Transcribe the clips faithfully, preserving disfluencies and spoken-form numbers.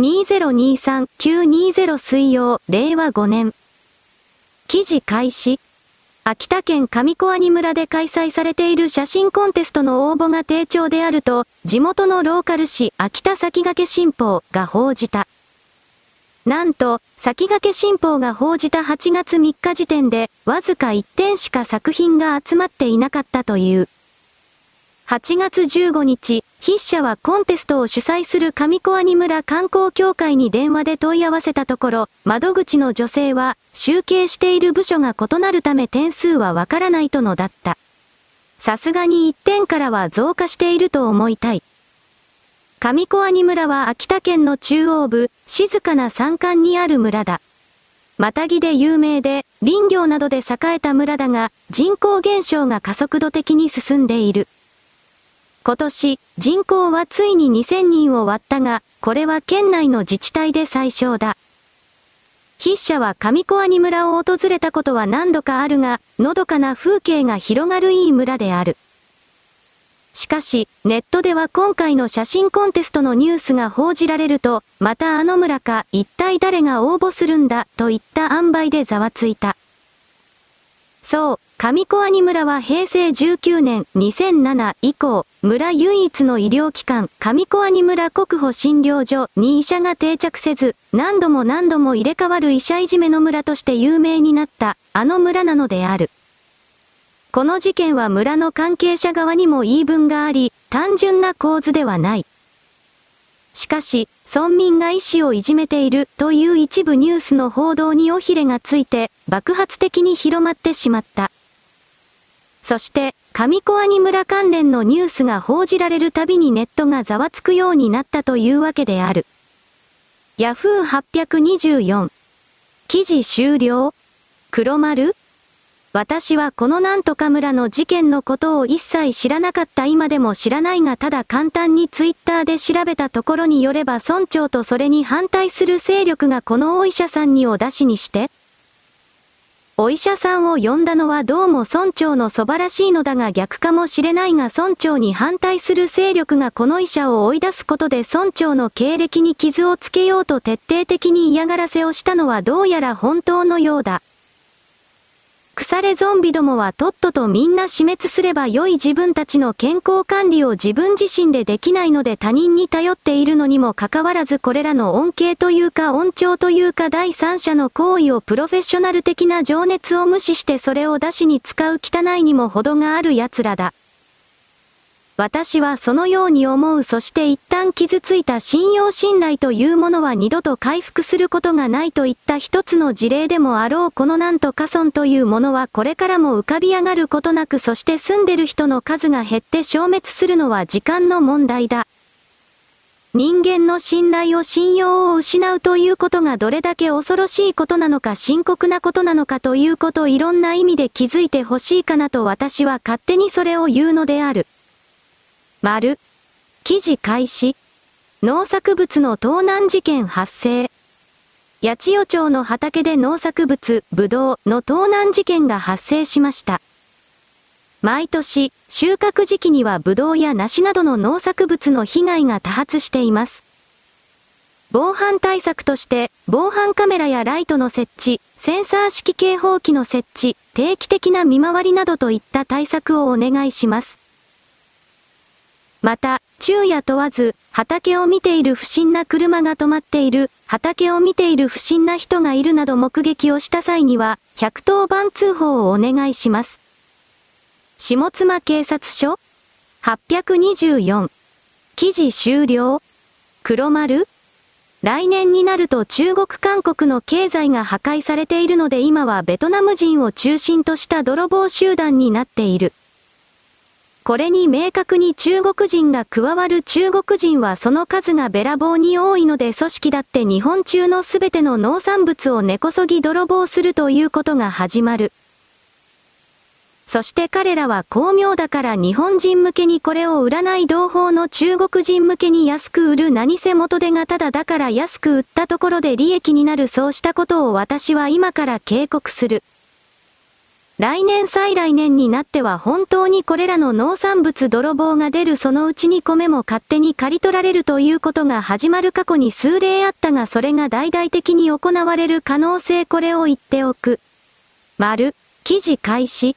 にせんにじゅうさん きゅうにーぜろ水曜、れいわごねん。記事開始。秋田県上小阿仁村で開催されている写真コンテストの応募が低調であると、地元のローカル紙、秋田先駆け新報が報じた。なんと、先駆け新報が報じたはちがつみっか時点で、わずかいってんしか作品が集まっていなかったという。はちがつじゅうごにち、筆者はコンテストを主催する上小阿仁村観光協会に電話で問い合わせたところ、窓口の女性は、集計している部署が異なるため点数はわからないとのだった。さすがにいってんからは増加していると思いたい。上小阿仁村は秋田県の中央部、静かな山間にある村だ。マタギで有名で、林業などで栄えた村だが、人口減少が加速度的に進んでいる。今年、人口はついににせんにんを割ったが、これは県内の自治体で最小だ。筆者は上小阿仁村を訪れたことは何度かあるが、のどかな風景が広がるいい村である。しかし、ネットでは今回の写真コンテストのニュースが報じられると、またあの村か、一体誰が応募するんだ、といった塩梅でざわついた。そう、上小阿仁村はへいせいじゅうきゅうねん にせんなな以降、村唯一の医療機関、上小阿仁村国保診療所に医者が定着せず、何度も何度も入れ替わる医者いじめの村として有名になった、あの村なのである。この事件は村の関係者側にも言い分があり、単純な構図ではない。しかし、村民が医師をいじめているという一部ニュースの報道に尾ひれがついて、爆発的に広まってしまった。そして、上小阿仁村関連のニュースが報じられるたびにネットがざわつくようになったというわけである。ヤフーはちにーよん。記事終了？黒丸？私はこのなんとか村の事件のことを一切知らなかった今でも知らないがただ簡単にツイッターで調べたところによれば村長とそれに反対する勢力がこのお医者さんにお出しにして。お医者さんを呼んだのはどうも村長のそばらしいのだが逆かもしれないが村長に反対する勢力がこの医者を追い出すことで村長の経歴に傷をつけようと徹底的に嫌がらせをしたのはどうやら本当のようだ。腐れゾンビどもはとっととみんな死滅すれば良い自分たちの健康管理を自分自身でできないので他人に頼っているのにもかかわらずこれらの恩恵というか恩寵というか第三者の行為をプロフェッショナル的な情熱を無視してそれを出しに使う汚いにも程がある奴らだ。私はそのように思う。そして一旦傷ついた信用信頼というものは二度と回復することがないといった一つの事例でもあろう。このなんとか村というものはこれからも浮かび上がることなく、そして住んでる人の数が減って消滅するのは時間の問題だ。人間の信頼を信用を失うということがどれだけ恐ろしいことなのか深刻なことなのかということをいろんな意味で気づいてほしいかなと私は勝手にそれを言うのである。丸。記事開始。農作物の盗難事件発生。八千代町の畑で農作物、ブドウの盗難事件が発生しました。毎年、収穫時期にはブドウや梨などの農作物の被害が多発しています。防犯対策として、防犯カメラやライトの設置、センサー式警報器の設置、定期的な見回りなどといった対策をお願いします。また、昼夜問わず、畑を見ている不審な車が止まっている、畑を見ている不審な人がいるなど目撃をした際には、ひゃくとおばん通報をお願いします。下妻警察署はちにーよん。記事終了？黒丸？来年になると中国韓国の経済が破壊されているので今はベトナム人を中心とした泥棒集団になっている。これに明確に中国人が加わる。中国人はその数がべらぼうに多いので組織だって日本中のすべての農産物を根こそぎ泥棒するということが始まる。そして彼らは巧妙だから日本人向けにこれを売らない同胞の中国人向けに安く売る。何せ元手がただだから安く売ったところで利益になる。そうしたことを私は今から警告する。来年再来年になっては本当にこれらの農産物泥棒が出る、そのうちに米も勝手に刈り取られるということが始まる。過去に数例あったが、それが大々的に行われる可能性、これを言っておく。丸、記事開始。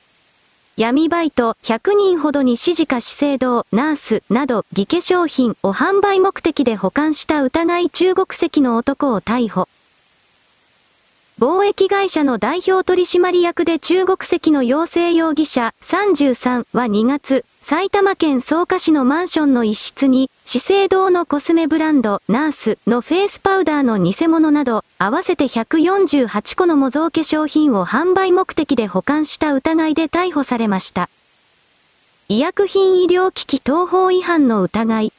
闇バイト、ひゃくにんほどに指示か資生堂、ナースなど偽化粧品を販売目的で保管した疑い、中国籍の男を逮捕。貿易会社の代表取締役で中国籍の陽性容疑者さんじゅうさんはにがつ、埼玉県草加市のマンションの一室に、資生堂のコスメブランド、ナースのフェイスパウダーの偽物など、合わせてひゃくよんじゅうはちこの模造化粧品を販売目的で保管した疑いで逮捕されました。医薬品医療機器等法違反の疑い。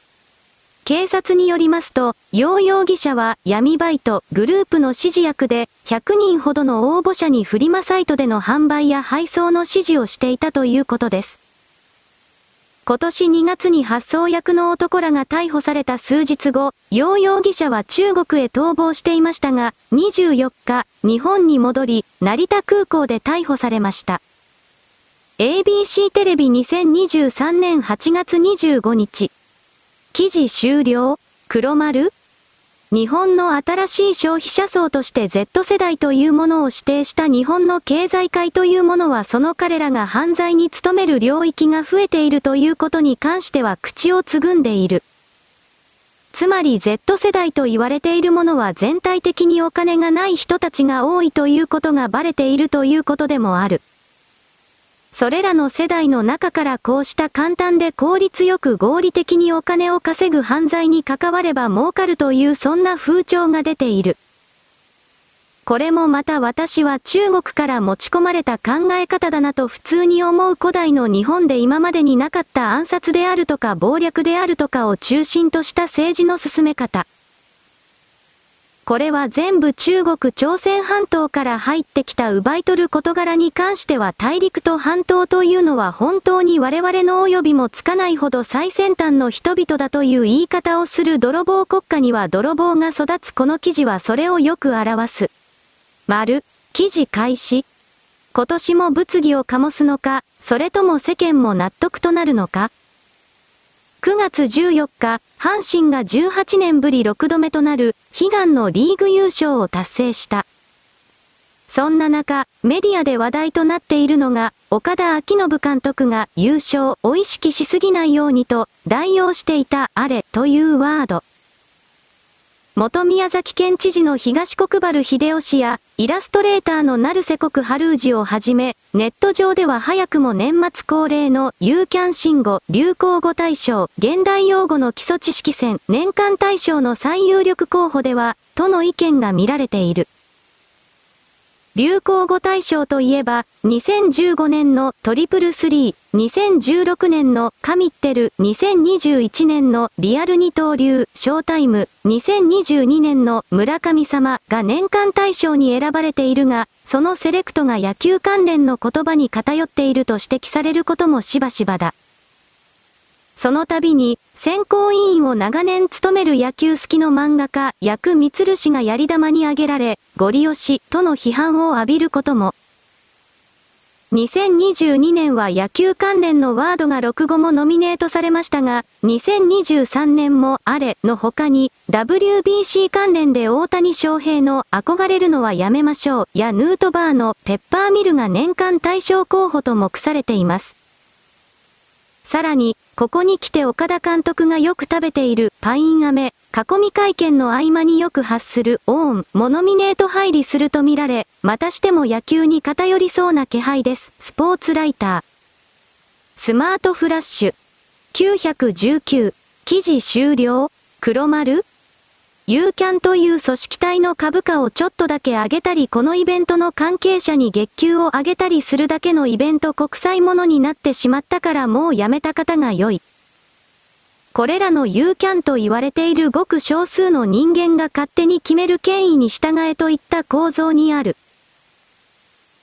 警察によりますと、楊容疑者は闇バイトグループの指示役で、ひゃくにんほどの応募者にフリマサイトでの販売や配送の指示をしていたということです。今年にがつに発送役の男らが逮捕された数日後、楊容疑者は中国へ逃亡していましたが、にじゅうよっか、日本に戻り、成田空港で逮捕されました。エービーシー テレビにせんにじゅうさんねんはちがつにじゅうごにち。記事終了。黒丸。日本の新しい消費者層として ゼット 世代というものを指定した日本の経済界というものは、その彼らが犯罪に努める領域が増えているということに関しては口をつぐんでいる。つまり ゼット 世代と言われているものは全体的にお金がない人たちが多いということがバレているということでもある。それらの世代の中からこうした簡単で効率よく合理的にお金を稼ぐ犯罪に関われば儲かるという、そんな風潮が出ている。これもまた私は中国から持ち込まれた考え方だなと普通に思う。古代の日本で今までになかった暗殺であるとか暴虐であるとかを中心とした政治の進め方。これは全部中国朝鮮半島から入ってきた奪い取る事柄に関しては、大陸と半島というのは本当に我々の及びもつかないほど最先端の人々だという言い方をする泥棒国家には泥棒が育つ。この記事はそれをよく表す。丸、記事開始。今年も物議を醸すのか、それとも世間も納得となるのか。くがつじゅうよっか、阪神がじゅうはちねんぶりろくどめとなる悲願のリーグ優勝を達成した。そんな中、メディアで話題となっているのが、岡田彰布監督が優勝を意識しすぎないようにと代用していたあれというワード。元宮崎県知事の東国原英夫氏や、イラストレーターの成瀬国春氏をはじめ、ネット上では早くも年末恒例の ユーキャン新語・流行語大賞、現代用語の基礎知識選、年間大賞の最有力候補では、との意見が見られている。流行語大賞といえば、にせんじゅうごねんのトリプルスリー、にせんじゅうろくねんのカミッテル、にせんにじゅういちねんのリアル二刀流、ショータイム、にせんにじゅうにねんの村神様が年間大賞に選ばれているが、そのセレクトが野球関連の言葉に偏っていると指摘されることもしばしばだ。その度に、選考委員を長年務める野球好きの漫画家、やくみつる氏がやり玉に挙げられ、ゴリ押し、との批判を浴びることも。にせんにじゅうにねんは野球関連のワードがろくごもノミネートされましたが、にせんにじゅうさんねんもあれの他に、ダブリュービーシー 関連で大谷翔平の憧れるのはやめましょうやヌートバーのペッパーミルが年間大賞候補と目されています。さらに、ここに来て岡田監督がよく食べているパインアメ、囲み会見の合間によく発するオーンもノミネート入りすると見られ、またしても野球に偏りそうな気配です。スポーツライター。スマートフラッシュ。きゅういちきゅう。記事終了。黒丸。ユーキャンという組織体の株価をちょっとだけ上げたり、このイベントの関係者に月給を上げたりするだけのイベント、国際ものになってしまったからもうやめた方が良い。これらのユーキャンと言われているごく少数の人間が勝手に決める権威に従えといった構造にある。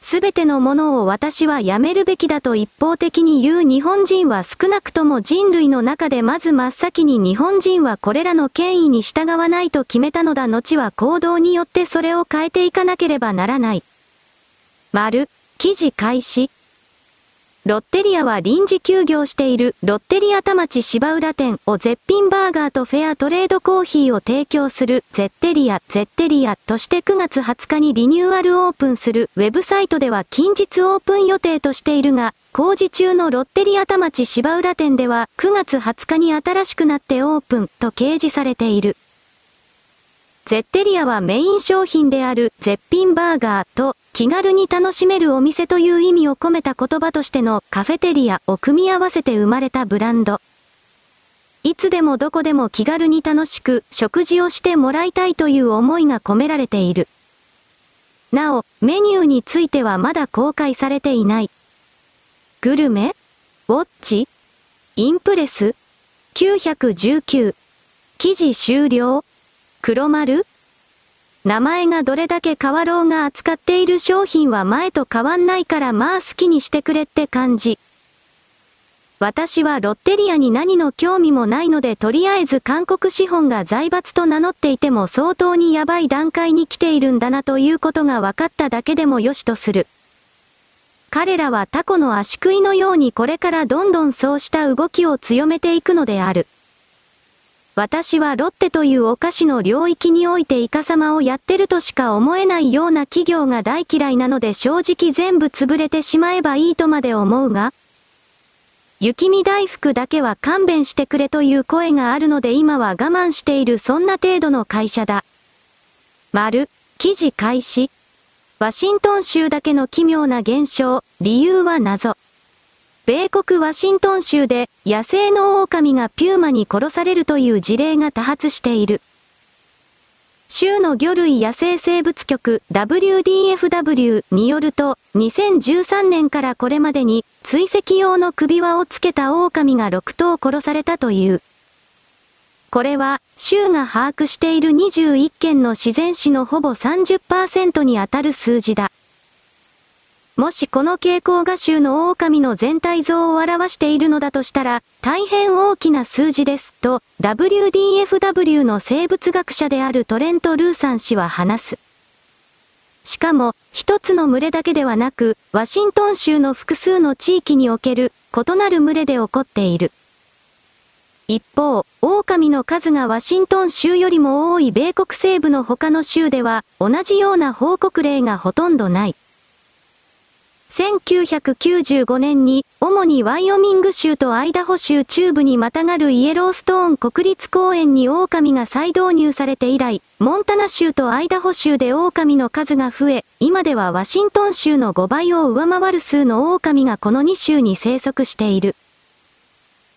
すべてのものを私はやめるべきだと一方的に言う日本人は少なくとも人類の中でまず真っ先に日本人はこれらの権威に従わないと決めたのだ。後は行動によってそれを変えていかなければならない。丸、記事開始。ロッテリアは臨時休業しているロッテリア田町芝浦店を絶品バーガーとフェアトレードコーヒーを提供するゼッテリア、ゼッテリアとしてくがつはつかにリニューアルオープンする。ウェブサイトでは近日オープン予定としているが、工事中のロッテリア田町芝浦店ではくがつはつかに新しくなってオープンと掲示されている。ゼッテリアはメイン商品である絶品バーガーと気軽に楽しめるお店という意味を込めた言葉としてのカフェテリアを組み合わせて生まれたブランド。いつでもどこでも気軽に楽しく食事をしてもらいたいという思いが込められている。なお、メニューについてはまだ公開されていない。グルメ、ウォッチ、インプレス、きゅういちきゅう、記事終了、黒丸。名前がどれだけ変わろうが扱っている商品は前と変わんないからまあ好きにしてくれって感じ。私はロッテリアに何の興味もないのでとりあえず韓国資本が財閥と名乗っていても相当にやばい段階に来ているんだなということが分かっただけでもよしとする。彼らはタコの足食いのようにこれからどんどんそうした動きを強めていくのである。私はロッテというお菓子の領域においてイカ様をやってるとしか思えないような企業が大嫌いなので正直全部潰れてしまえばいいとまで思うが、雪見大福だけは勘弁してくれという声があるので今は我慢している、そんな程度の会社だ。丸、記事開始。ワシントン州だけの奇妙な現象、理由は謎。米国ワシントン州で野生の狼がピューマに殺されるという事例が多発している。州の魚類野生生物局 ダブリューディーエフダブリュー によるとにせんじゅうさんねんからこれまでに追跡用の首輪をつけた狼がろくとう殺されたという。これは州が把握しているにじゅういっけんの自然死のほぼ さんじゅっパーセント にあたる数字だ。もしこの傾向が州の狼の全体像を表しているのだとしたら、大変大きな数字ですと、ダブリューディーエフダブリュー の生物学者であるトレント・ルーサン氏は話す。しかも、一つの群れだけではなく、ワシントン州の複数の地域における、異なる群れで起こっている。一方、狼の数がワシントン州よりも多い米国西部の他の州では、同じような報告例がほとんどない。せんきゅうひゃくきゅうじゅうごねんに、主にワイオミング州とアイダホ州中部にまたがるイエローストーン国立公園に狼が再導入されて以来、モンタナ州とアイダホ州で狼の数が増え、今ではワシントン州のごばいを上回る数の狼がこのにしゅうに生息している。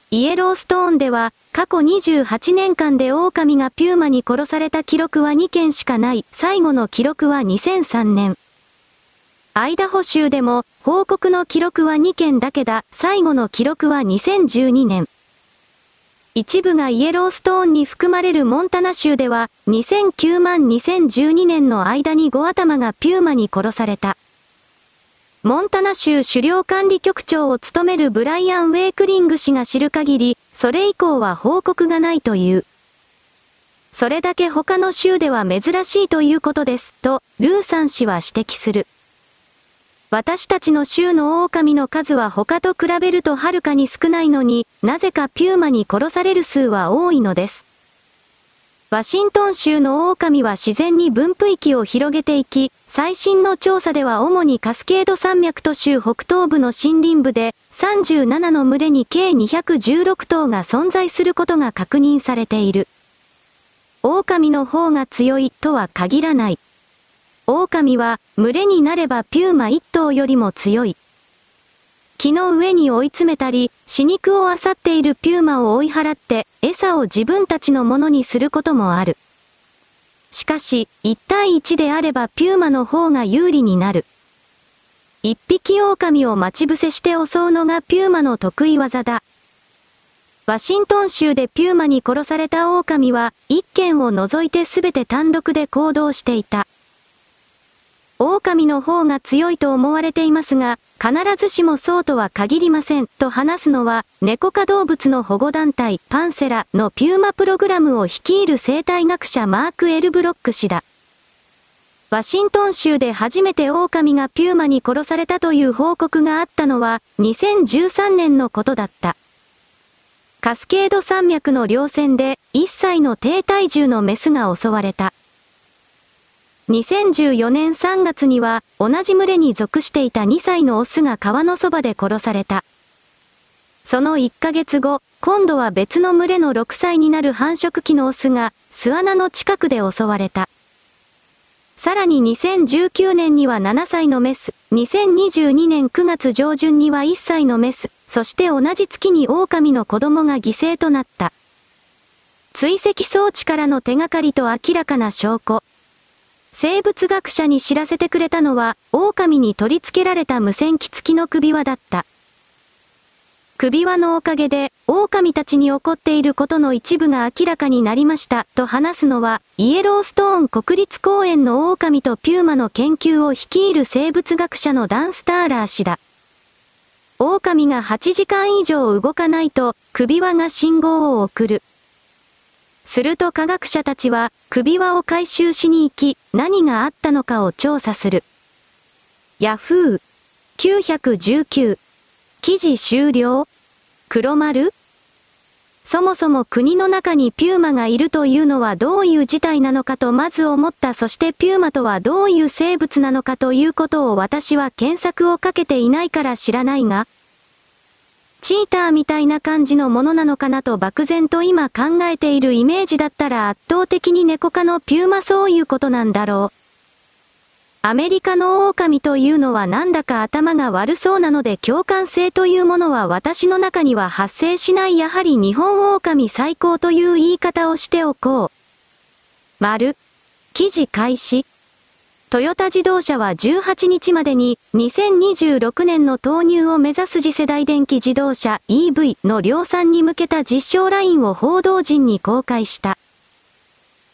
イエローストーンでは、過去にじゅうはちねんかんで狼がピューマに殺された記録はにけんしかない、最後の記録はにせんさんねん。アイダホ州でも、報告の記録はにけんだけだ、最後の記録はにせんじゅうにねん。一部がイエローストーンに含まれるモンタナ州では、にせんきゅうからにせんじゅうにねんの間にごあたまがピューマに殺された。モンタナ州狩猟管理局長を務めるブライアン・ウェイクリング氏が知る限り、それ以降は報告がないという。それだけ他の州では珍しいということです、と、ルーサン氏は指摘する。私たちの州の狼の数は他と比べるとはるかに少ないのに、なぜかピューマに殺される数は多いのです。ワシントン州の狼は自然に分布域を広げていき、最新の調査では主にカスケード山脈と州北東部の森林部で、さんじゅうななの群れに計にひゃくじゅうろくとうが存在することが確認されている。狼の方が強いとは限らない。狼は、群れになればピューマいっとうよりも強い。木の上に追い詰めたり、死肉を漁っているピューマを追い払って、餌を自分たちのものにすることもある。しかし、いちたいいちであればピューマの方が有利になる。一匹狼を待ち伏せして襲うのがピューマの得意技だ。ワシントン州でピューマに殺された狼は、いっけんを除いてすべて単独で行動していた。狼の方が強いと思われていますが、必ずしもそうとは限りません、と話すのは、猫科動物の保護団体、パンセラのピューマプログラムを率いる生態学者マーク・エルブロック氏だ。ワシントン州で初めて狼がピューマに殺されたという報告があったのはにせんじゅうさんねんのことだった。カスケード山脈の稜線でいっさいの低体重のメスが襲われた。にせんじゅうよねんさんがつには同じ群れに属していたにさいのオスが川のそばで殺された。そのいっかげつご、今度は別の群れのろくさいになる繁殖期のオスが巣穴の近くで襲われた。さらににせんじゅうきゅうねんにはななさいのメス、にせんにじゅうにねんくがつじょうじゅんにはいっさいのメス、そして同じ月に狼の子供が犠牲となった。追跡装置からの手がかりと明らかな証拠。生物学者に知らせてくれたのは、狼に取り付けられた無線機付きの首輪だった。首輪のおかげで、狼たちに起こっていることの一部が明らかになりました、と話すのは、イエローストーン国立公園の狼とピューマの研究を率いる生物学者のダン・スターラー氏だ。狼がはちじかん以上動かないと、首輪が信号を送る。すると科学者たちは、首輪を回収しに行き、何があったのかを調査する。ヤフーきゅういちきゅう記事終了。黒丸。そもそも国の中にピューマがいるというのはどういう事態なのかとまず思った。そしてピューマとはどういう生物なのかということを私は検索をかけていないから知らないが、チーターみたいな感じのものなのかなと漠然と今考えているイメージだったら、圧倒的にネコ科のピューマそういうことなんだろう。アメリカの狼というのはなんだか頭が悪そうなので共感性というものは私の中には発生しない。やはり日本狼最高という言い方をしておこう。丸。記事開始。トヨタ自動車はじゅうはちにちまでににせんにじゅうろくねんの投入を目指す次世代電気自動車 イーブイ の量産に向けた実証ラインを報道陣に公開した。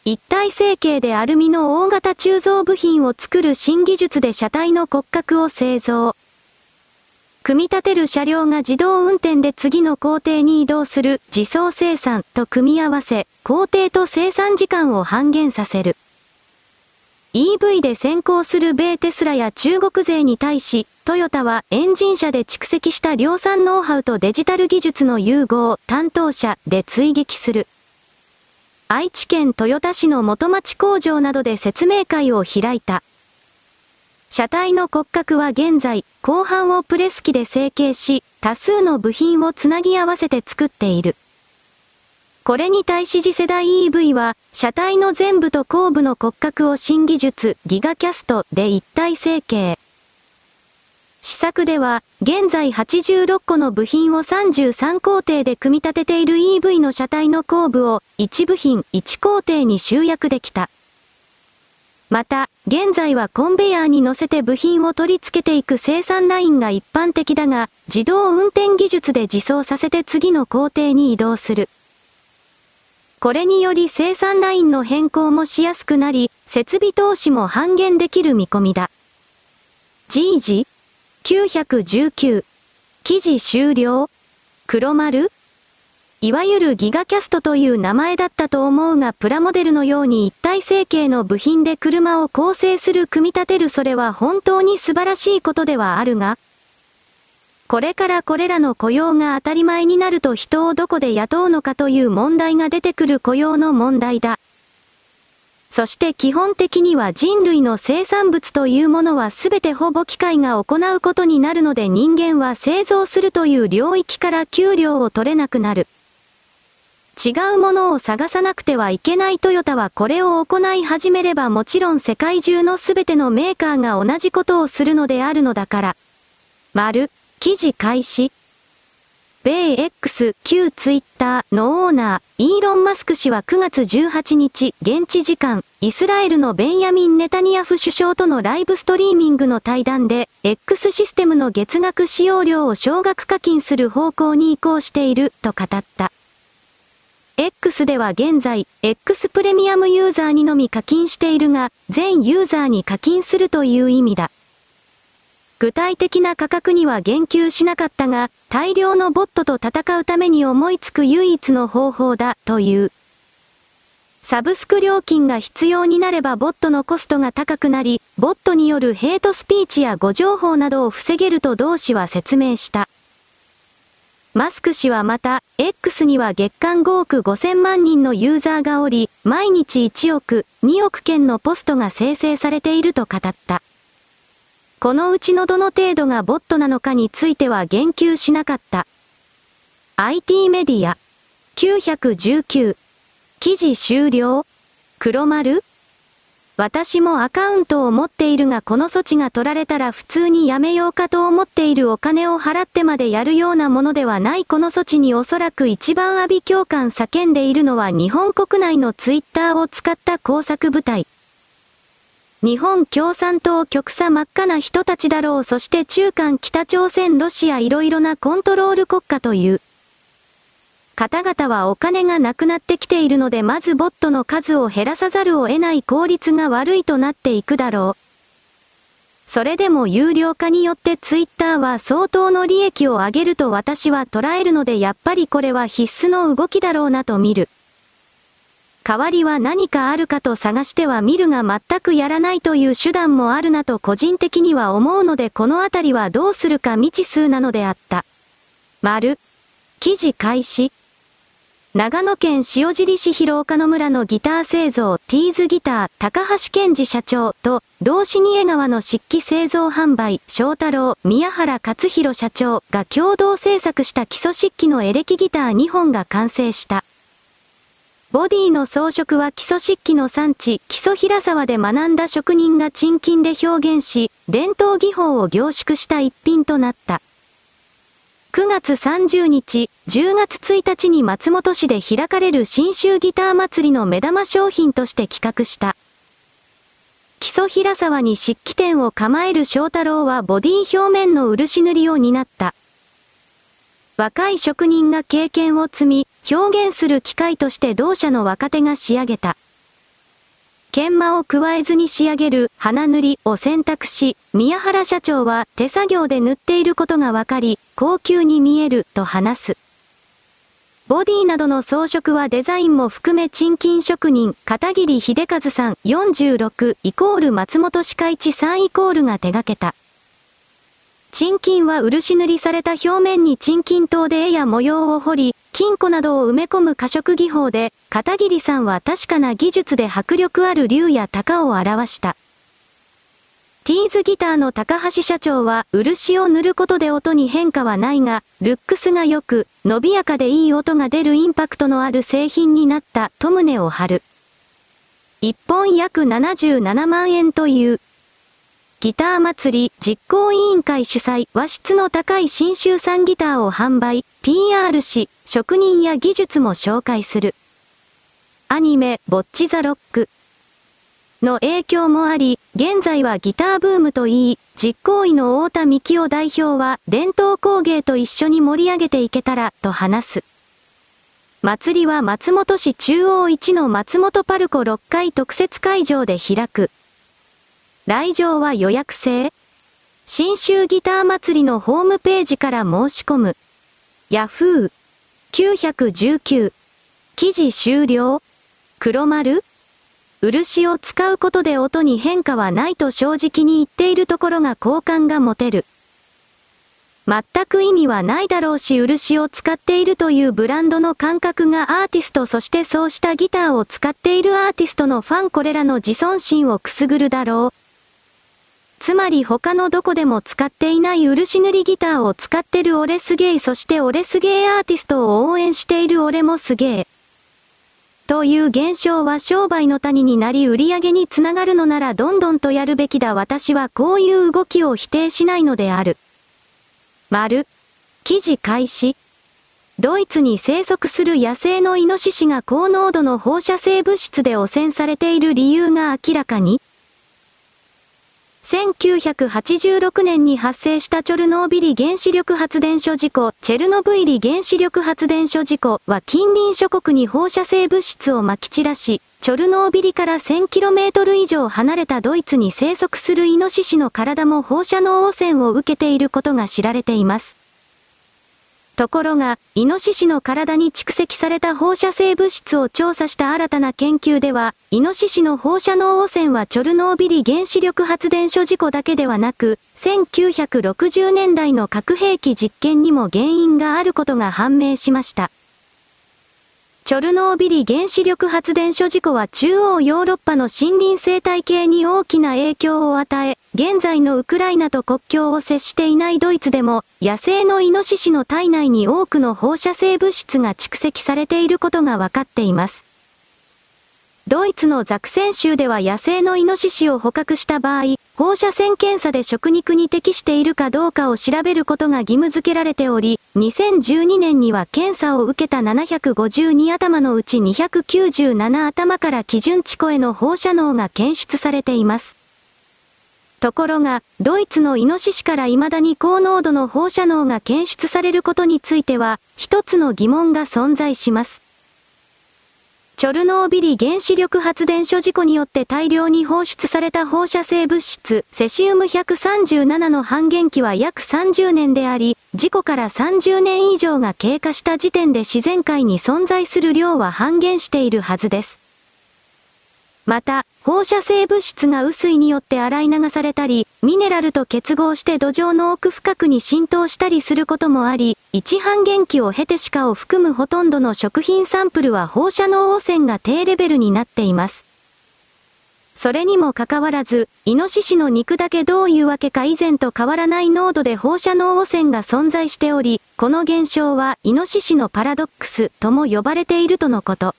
一体成形でアルミの大型鋳造部品を作る新技術で車体の骨格を製造。組み立てる車両が自動運転で次の工程に移動する自走生産と組み合わせ、工程と生産時間を半減させる。イーブイ で先行する米テスラや中国勢に対し、トヨタはエンジン車で蓄積した量産ノウハウとデジタル技術の融合、担当者で追撃する。愛知県豊田市の元町工場などで説明会を開いた。車体の骨格は現在、鋼板をプレス機で成形し、多数の部品をつなぎ合わせて作っている。これに対し次世代 イーブイ は、車体の全部と後部の骨格を新技術、ギガキャストで一体成形。試作では、現在はちじゅうろっこの部品をさんじゅうさんこうていで組み立てている イーブイ の車体の後部をいちぶひんいちこうていに集約できた。また、現在はコンベヤーに乗せて部品を取り付けていく生産ラインが一般的だが、自動運転技術で自走させて次の工程に移動する。これにより生産ラインの変更もしやすくなり、設備投資も半減できる見込みだ。時事きゅういちきゅう記事終了。黒丸。いわゆるギガキャストという名前だったと思うが、プラモデルのように一体成形の部品で車を構成する、組み立てる、それは本当に素晴らしいことではあるが、これからこれらの雇用が当たり前になると人をどこで雇うのかという問題が出てくる。雇用の問題だ。そして基本的には人類の生産物というものは全てほぼ機械が行うことになるので、人間は製造するという領域から給料を取れなくなる。違うものを探さなくてはいけない。トヨタはこれを行い始めれば、もちろん世界中の全てのメーカーが同じことをするのであるのだから。丸、記事開始。米 X 旧ツイッターのオーナー、イーロン・マスク氏はくがつじゅうはちにち、現地時間、イスラエルのベンヤミン・ネタニヤフ首相とのライブストリーミングの対談で、X システムの月額使用料を少額課金する方向に移行している、と語った。X では現在、X プレミアムユーザーにのみ課金しているが、全ユーザーに課金するという意味だ。具体的な価格には言及しなかったが、大量のボットと戦うために思いつく唯一の方法だ、という。サブスク料金が必要になればボットのコストが高くなり、ボットによるヘイトスピーチや誤情報などを防げると同氏は説明した。マスク氏はまた、X には月間ごおくごせんまんにんのユーザーがおり、毎日いちおく、におくけんのポストが生成されていると語った。このうちのどの程度がボットなのかについては言及しなかった。アイティー メディア。きゅうひゃくじゅうきゅう。記事終了。黒丸？私もアカウントを持っているがこの措置が取られたら普通にやめようかと思っている。お金を払ってまでやるようなものではない。この措置におそらく一番阿鼻叫喚叫んでいるのは日本国内のツイッターを使った工作部隊。日本共産党極左真っ赤な人たちだろう。そして中間北朝鮮ロシアいろいろなコントロール国家という。方々はお金がなくなってきているのでまずボットの数を減らさざるを得ない。効率が悪いとなっていくだろう。それでも有料化によってツイッターは相当の利益を上げると私は捉えるのでやっぱりこれは必須の動きだろうなと見る。代わりは何かあるかと探しては見るが全くやらないという手段もあるなと個人的には思うのでこのあたりはどうするか未知数なのであった。丸。記事開始。長野県塩尻市広岡野村のギター製造ティーズギター高橋健二社長と同志に江川の漆器製造販売翔太郎宮原勝弘社長が共同制作した基礎漆器のエレキギターにほんが完成した。ボディの装飾は基礎漆器の産地基礎平沢で学んだ職人が沈金で表現し伝統技法を凝縮した一品となった。くがつさんじゅうにち、じゅうがつついたちに松本市で開かれる信州ギター祭りの目玉商品として企画した。木曽平沢に漆器店を構える翔太郎はボディ表面の漆塗りを担った。若い職人が経験を積み、表現する機会として同社の若手が仕上げた。研磨を加えずに仕上げる花塗りを選択し、宮原社長は手作業で塗っていることが分かり、高級に見えると話す。ボディなどの装飾はデザインも含め沈金職人、片桐秀和さんよんじゅうろくイコール松本歯科一さんイコールが手掛けた。沈金は漆塗りされた表面に沈金刀で絵や模様を彫り、金庫などを埋め込む加色技法で、片桐さんは確かな技術で迫力ある竜や鷹を表した。ティーズギターの高橋社長は、漆を塗ることで音に変化はないが、ルックスが良く、伸びやかでいい音が出るインパクトのある製品になったと胸を張る。一本約ななじゅうななまんえんという。ギター祭り実行委員会主催和質の高い信州産ギターを販売、ピーアール し、職人や技術も紹介する。アニメ、ボッチザロックの影響もあり、現在はギターブームといい、実行委の太田幹夫代表は伝統工芸と一緒に盛り上げていけたら、と話す。祭りは松本市中央いちの松本パルコろっかい特設会場で開く。来場は予約制。信州ギター祭りのホームページから申し込む。ヤフー。きゅうひゃくじゅうきゅう。記事終了。黒丸。漆を使うことで音に変化はないと正直に言っているところが好感が持てる。全く意味はないだろうし漆を使っているというブランドの感覚がアーティストそしてそうしたギターを使っているアーティストのファンこれらの自尊心をくすぐるだろう。つまり他のどこでも使っていない漆塗りギターを使ってる俺すげえそして俺すげえアーティストを応援している俺もすげえ。という現象は商売の谷になり売り上げにつながるのならどんどんとやるべきだ。私はこういう動きを否定しないのである。丸。記事開始。ドイツに生息する野生のイノシシが高濃度の放射性物質で汚染されている理由が明らかに。せんきゅうひゃくはちじゅうろくねんに発生したチョルノービリ原子力発電所事故、チェルノブイリ原子力発電所事故は近隣諸国に放射性物質を撒き散らし、チョルノービリから せんキロメートル 以上離れたドイツに生息するイノシシの体も放射能汚染を受けていることが知られています。ところが、イノシシの体に蓄積された放射性物質を調査した新たな研究では、イノシシの放射能汚染はチョルノービリ原子力発電所事故だけではなく、せんきゅうひゃくろくじゅうねんだいの核兵器実験にも原因があることが判明しました。チョルノービリ原子力発電所事故は中央ヨーロッパの森林生態系に大きな影響を与え、現在のウクライナと国境を接していないドイツでも、野生のイノシシの体内に多くの放射性物質が蓄積されていることが分かっています。ドイツのザクセン州では野生のイノシシを捕獲した場合、放射線検査で食肉に適しているかどうかを調べることが義務付けられており、にせんじゅうにねんには検査を受けたななひゃくごじゅうにあたまのうちにひゃくきゅうじゅうななあたまから基準値超えの放射能が検出されています。ところが、ドイツのイノシシから未だに高濃度の放射能が検出されることについては、一つの疑問が存在します。チョルノービリ原子力発電所事故によって大量に放出された放射性物質、セシウムひゃくさんじゅうななの半減期は約さんじゅうねんであり、事故からさんじゅうねん以上が経過した時点で自然界に存在する量は半減しているはずです。また、放射性物質が雨水によって洗い流されたり、ミネラルと結合して土壌の奥深くに浸透したりすることもあり、一半減期を経てシカを含むほとんどの食品サンプルは放射能汚染が低レベルになっています。それにもかかわらず、イノシシの肉だけどういうわけか以前と変わらない濃度で放射能汚染が存在しており、この現象はイノシシのパラドックスとも呼ばれているとのこと。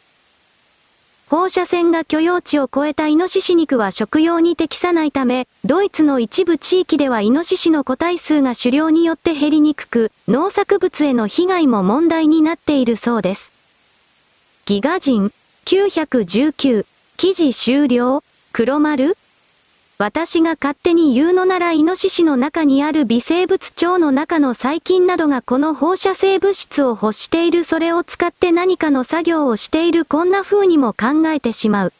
放射線が許容値を超えたイノシシ肉は食用に適さないため、ドイツの一部地域ではイノシシの個体数が狩猟によって減りにくく、農作物への被害も問題になっているそうです。ギガ人、きゅうひゃくじゅうきゅう、記事終了、黒丸。私が勝手に言うのならイノシシの中にある微生物腸の中の細菌などがこの放射性物質を欲している、それを使って何かの作業をしている、こんな風にも考えてしまう。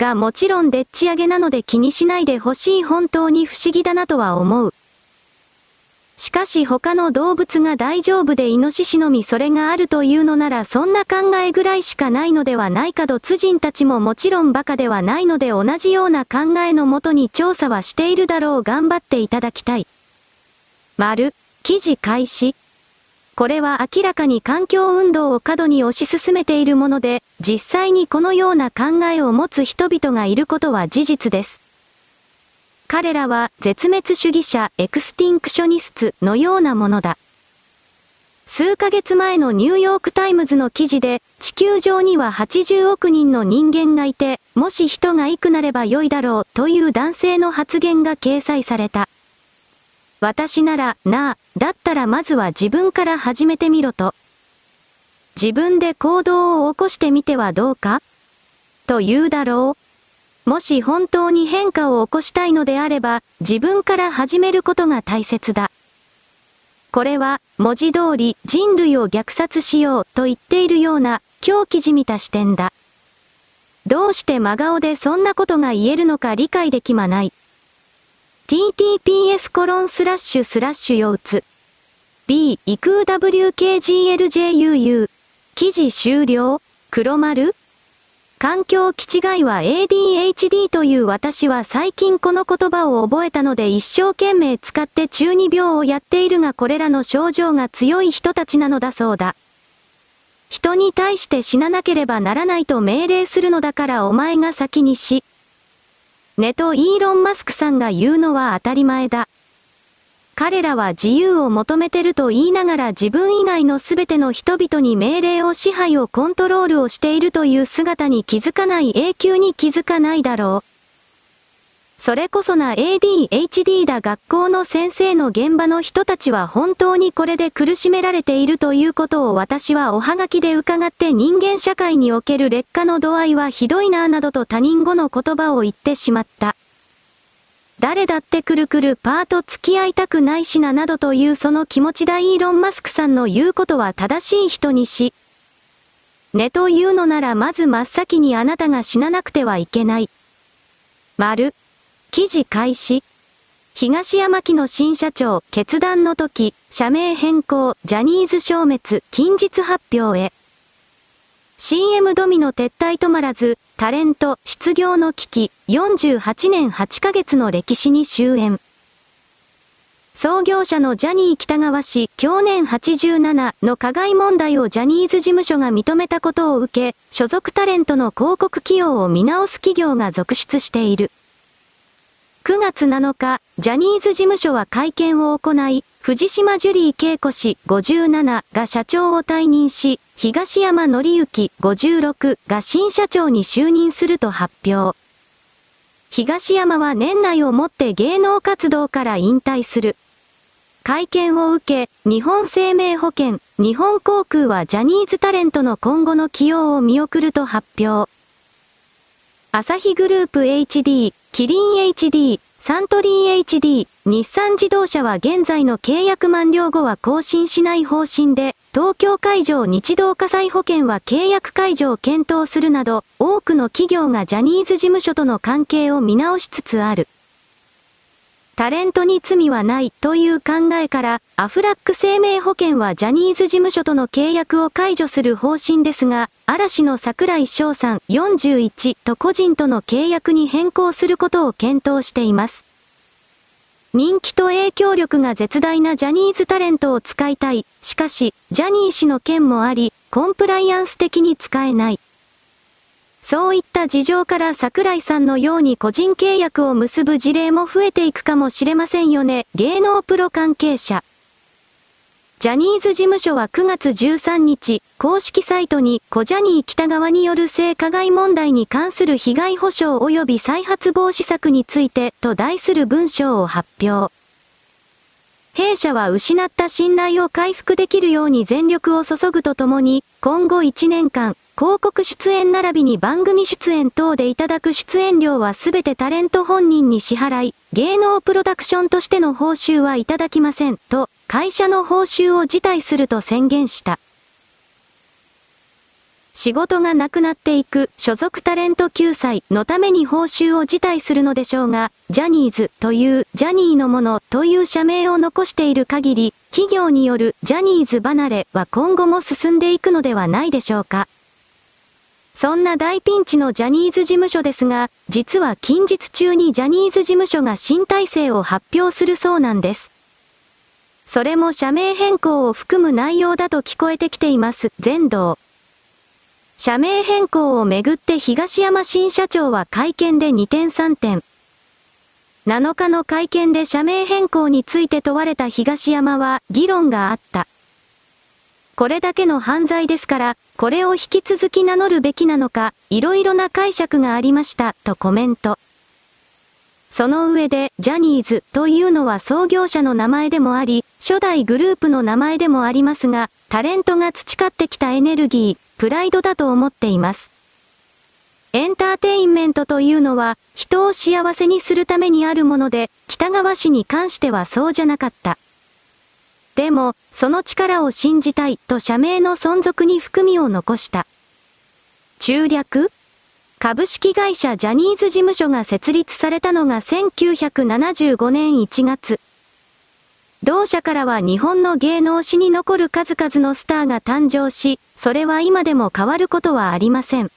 がもちろんでっち上げなので気にしないでほしい。本当に不思議だなとは思う。しかし他の動物が大丈夫でイノシシのみそれがあるというのなら、そんな考えぐらいしかないのではないか。ドツ人たちももちろんバカではないので、同じような考えのもとに調査はしているだろう。頑張っていただきたい。丸、記事開始。これは明らかに環境運動を過度に推し進めているもので、実際にこのような考えを持つ人々がいることは事実です。彼らは絶滅主義者、エクスティンクショニスツのようなものだ。数ヶ月前のニューヨークタイムズの記事で、地球上にははちじゅうおくにんの人間がいて、もし人が幾なれば良いだろうという男性の発言が掲載された。私なら、なあ、だったらまずは自分から始めてみろと。自分で行動を起こしてみてはどうかというだろう。もし本当に変化を起こしたいのであれば、自分から始めることが大切だ。これは、文字通り人類を虐殺しようと言っているような、狂気じみた視点だ。どうして真顔でそんなことが言えるのか理解できまない。ティーティーピーエスコロンスラッシュスラッシュようつ ビー イク ダブリューケージーエルジェーユーユー 記事終了、黒丸。環境気違いは エーディーエイチディー という。私は最近この言葉を覚えたので一生懸命使って中二病をやっているが、これらの症状が強い人たちなのだそうだ。人に対して死ななければならないと命令するのだからお前が先に死ねとイーロン・マスクさんが言うのは当たり前だ。彼らは自由を求めてると言いながら自分以外の全ての人々に命令を、支配を、コントロールをしているという姿に気づかない。永久に気づかないだろう。それこそな エーディーエイチディー だ。学校の先生の現場の人たちは本当にこれで苦しめられているということを私はおはがきで伺って、人間社会における劣化の度合いはひどいなぁなどと他人語の言葉を言ってしまった。誰だってくるくるパート付き合いたくないしななどというその気持ちだ。イーロン・マスクさんの言うことは正しい人にしねというのならまず真っ先にあなたが死ななくてはいけない。丸、記事開始。東山紀の新社長、決断の時、社名変更、ジャニーズ消滅、近日発表へ。シーエム ドミノ撤退止まらず、タレント、失業の危機、よんじゅうはちねんはちかげつの歴史に終焉。創業者のジャニー喜多川氏、享年はちじゅうななの加害問題をジャニーズ事務所が認めたことを受け、所属タレントの広告起用を見直す企業が続出している。くがつなのか、ジャニーズ事務所は会見を行い、藤島ジュリー景子氏ごじゅうななが社長を退任し、東山紀之ごじゅうろくが新社長に就任すると発表。東山は年内をもって芸能活動から引退する。会見を受け、日本生命保険、日本航空はジャニーズタレントの今後の起用を見送ると発表。アサヒグループ エイチディー、キリン エイチディー、サントリー エイチディー、日産自動車は現在の契約満了後は更新しない方針で、東京海上日動火災保険は契約解除を検討するなど、多くの企業がジャニーズ事務所との関係を見直しつつある。タレントに罪はないという考えから、アフラック生命保険はジャニーズ事務所との契約を解除する方針ですが、嵐の櫻井翔さんよんじゅういちと個人との契約に変更することを検討しています。人気と影響力が絶大なジャニーズタレントを使いたい。しかし、ジャニー氏の件もあり、コンプライアンス的に使えない。そういった事情から櫻井さんのように個人契約を結ぶ事例も増えていくかもしれませんよね。芸能プロ関係者。ジャニーズ事務所はくがつじゅうさんにち、公式サイトに、故ジャニー喜多川による性加害問題に関する被害補償及び再発防止策について、と題する文章を発表。弊社は失った信頼を回復できるように全力を注ぐとともに、今後いちねんかん、広告出演並びに番組出演等でいただく出演料はすべてタレント本人に支払い、芸能プロダクションとしての報酬はいただきません、と、会社の報酬を辞退すると宣言した。仕事がなくなっていく所属タレント救済のために報酬を辞退するのでしょうが、ジャニーズというジャニーのものという社名を残している限り、企業によるジャニーズ離れは今後も進んでいくのではないでしょうか。そんな大ピンチのジャニーズ事務所ですが、実は近日中にジャニーズ事務所が新体制を発表するそうなんです。それも社名変更を含む内容だと聞こえてきています。全道。社名変更をめぐって東山新社長は会見でにてんさんてん。なのかの会見で社名変更について問われた東山は議論があった。これだけの犯罪ですから、これを引き続き名乗るべきなのか、いろいろな解釈がありました、とコメント。その上で、ジャニーズというのは創業者の名前でもあり、初代グループの名前でもありますが、タレントが培ってきたエネルギー、プライドだと思っています。エンターテインメントというのは、人を幸せにするためにあるもので、北川氏に関してはそうじゃなかった。でも、その力を信じたいと社名の存続に含みを残した。中略？株式会社ジャニーズ事務所が設立されたのがせんきゅうひゃくななじゅうごねんいちがつ。同社からは日本の芸能史に残る数々のスターが誕生し、それは今でも変わることはありません。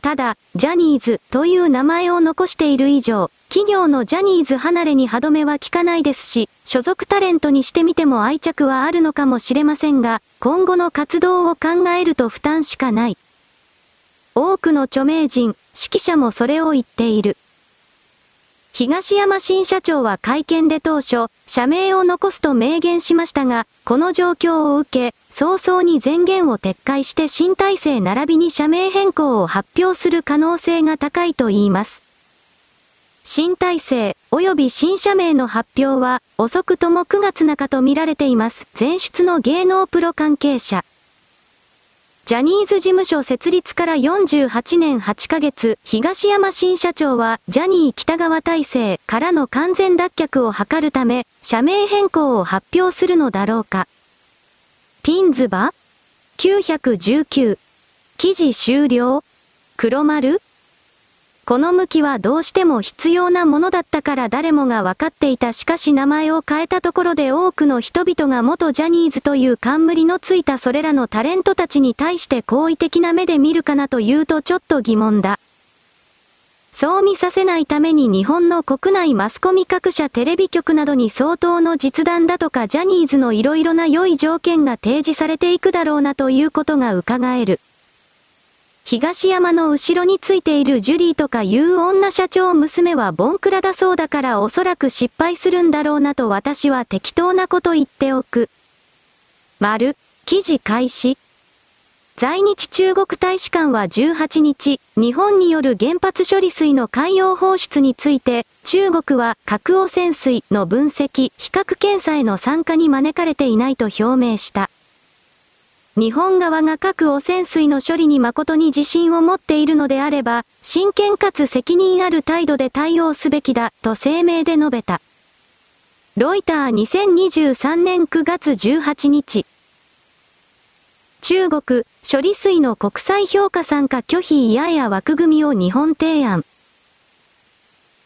ただ、ジャニーズという名前を残している以上、企業のジャニーズ離れに歯止めは効かないですし、所属タレントにしてみても愛着はあるのかもしれませんが、今後の活動を考えると負担しかない。多くの著名人、指揮者もそれを言っている。東山新社長は会見で当初、社名を残すと明言しましたが、この状況を受け、早々に前言を撤回して新体制並びに社名変更を発表する可能性が高いといいます。新体制、及び新社名の発表は、遅くともくがつなかと見られています。前出の芸能プロ関係者。ジャニーズ事務所設立からよんじゅうはちねんはちかげつ、東山新社長は、ジャニー喜多川体制からの完全脱却を図るため、社名変更を発表するのだろうか。ピンズバきゅういちきゅう。記事終了。黒丸この向きはどうしても必要なものだったから誰もが分かっていた。しかし名前を変えたところで多くの人々が元ジャニーズという冠のついたそれらのタレントたちに対して好意的な目で見るかなというとちょっと疑問だ。そう見させないために日本の国内マスコミ各社テレビ局などに相当の実弾だとかジャニーズのいろいろな良い条件が提示されていくだろうなということが伺える。東山の後ろについているジュリーとかいう女社長娘はボンクラだそうだからおそらく失敗するんだろうなと私は適当なこと言っておく。丸、記事開始。在日中国大使館はじゅうはちにち、日本による原発処理水の海洋放出について、中国は核汚染水の分析、比較検査への参加に招かれていないと表明した。日本側が核汚染水の処理に誠に自信を持っているのであれば、真剣かつ責任ある態度で対応すべきだ、と声明で述べた。ロイターにせんにじゅうさんねんくがつじゅうはちにち。中国、処理水の国際評価参加拒否アイエーイーエー枠組みを日本提案。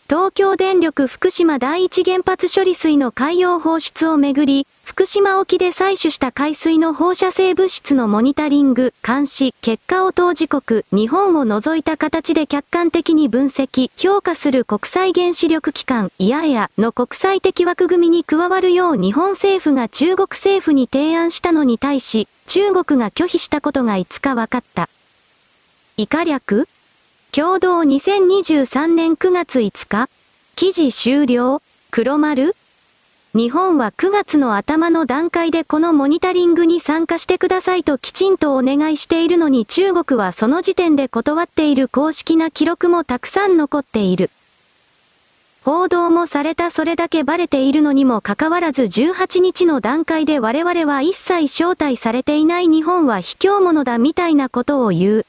東京電力福島第一原発処理水の海洋放出をめぐり、福島沖で採取した海水の放射性物質のモニタリング、監視、結果を当事国、日本を除いた形で客観的に分析、評価する国際原子力機関、アイエーイーエーの国際的枠組みに加わるよう日本政府が中国政府に提案したのに対し、中国が拒否したことがいつか分かった。以下略？共同にせんにじゅうさんねんくがついつか？記事終了？黒丸？日本はくがつの頭の段階でこのモニタリングに参加してくださいときちんとお願いしているのに中国はその時点で断っている。公式な記録もたくさん残っている。報道もされた。それだけバレているのにもかかわらずじゅうはちにちの段階で我々は一切招待されていない。日本は卑怯者だみたいなことを言う。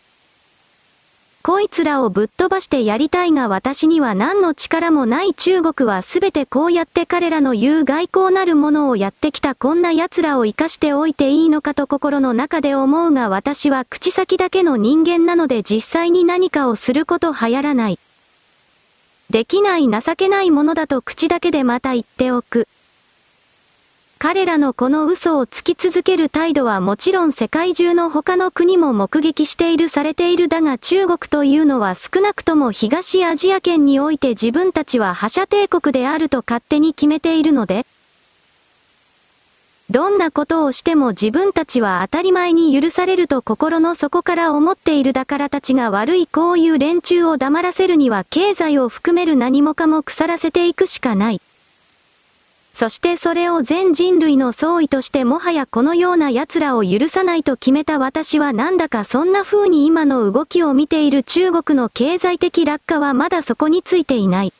こいつらをぶっ飛ばしてやりたいが私には何の力もない。中国はすべてこうやって彼らの言う外交なるものをやってきた。こんな奴らを生かしておいていいのかと心の中で思うが私は口先だけの人間なので実際に何かをすることはやらない。できない情けないものだと口だけでまた言っておく。彼らのこの嘘をつき続ける態度はもちろん世界中の他の国も目撃しているされている。だが中国というのは少なくとも東アジア圏において自分たちは覇者帝国であると勝手に決めているので、どんなことをしても自分たちは当たり前に許されると心の底から思っている。だからたちが悪い。こういう連中を黙らせるには経済を含める何もかも腐らせていくしかない。そしてそれを全人類の総意としてもはやこのような奴らを許さないと決めた。私はなんだかそんな風に今の動きを見ている。中国の経済的落下はまだそこについていない。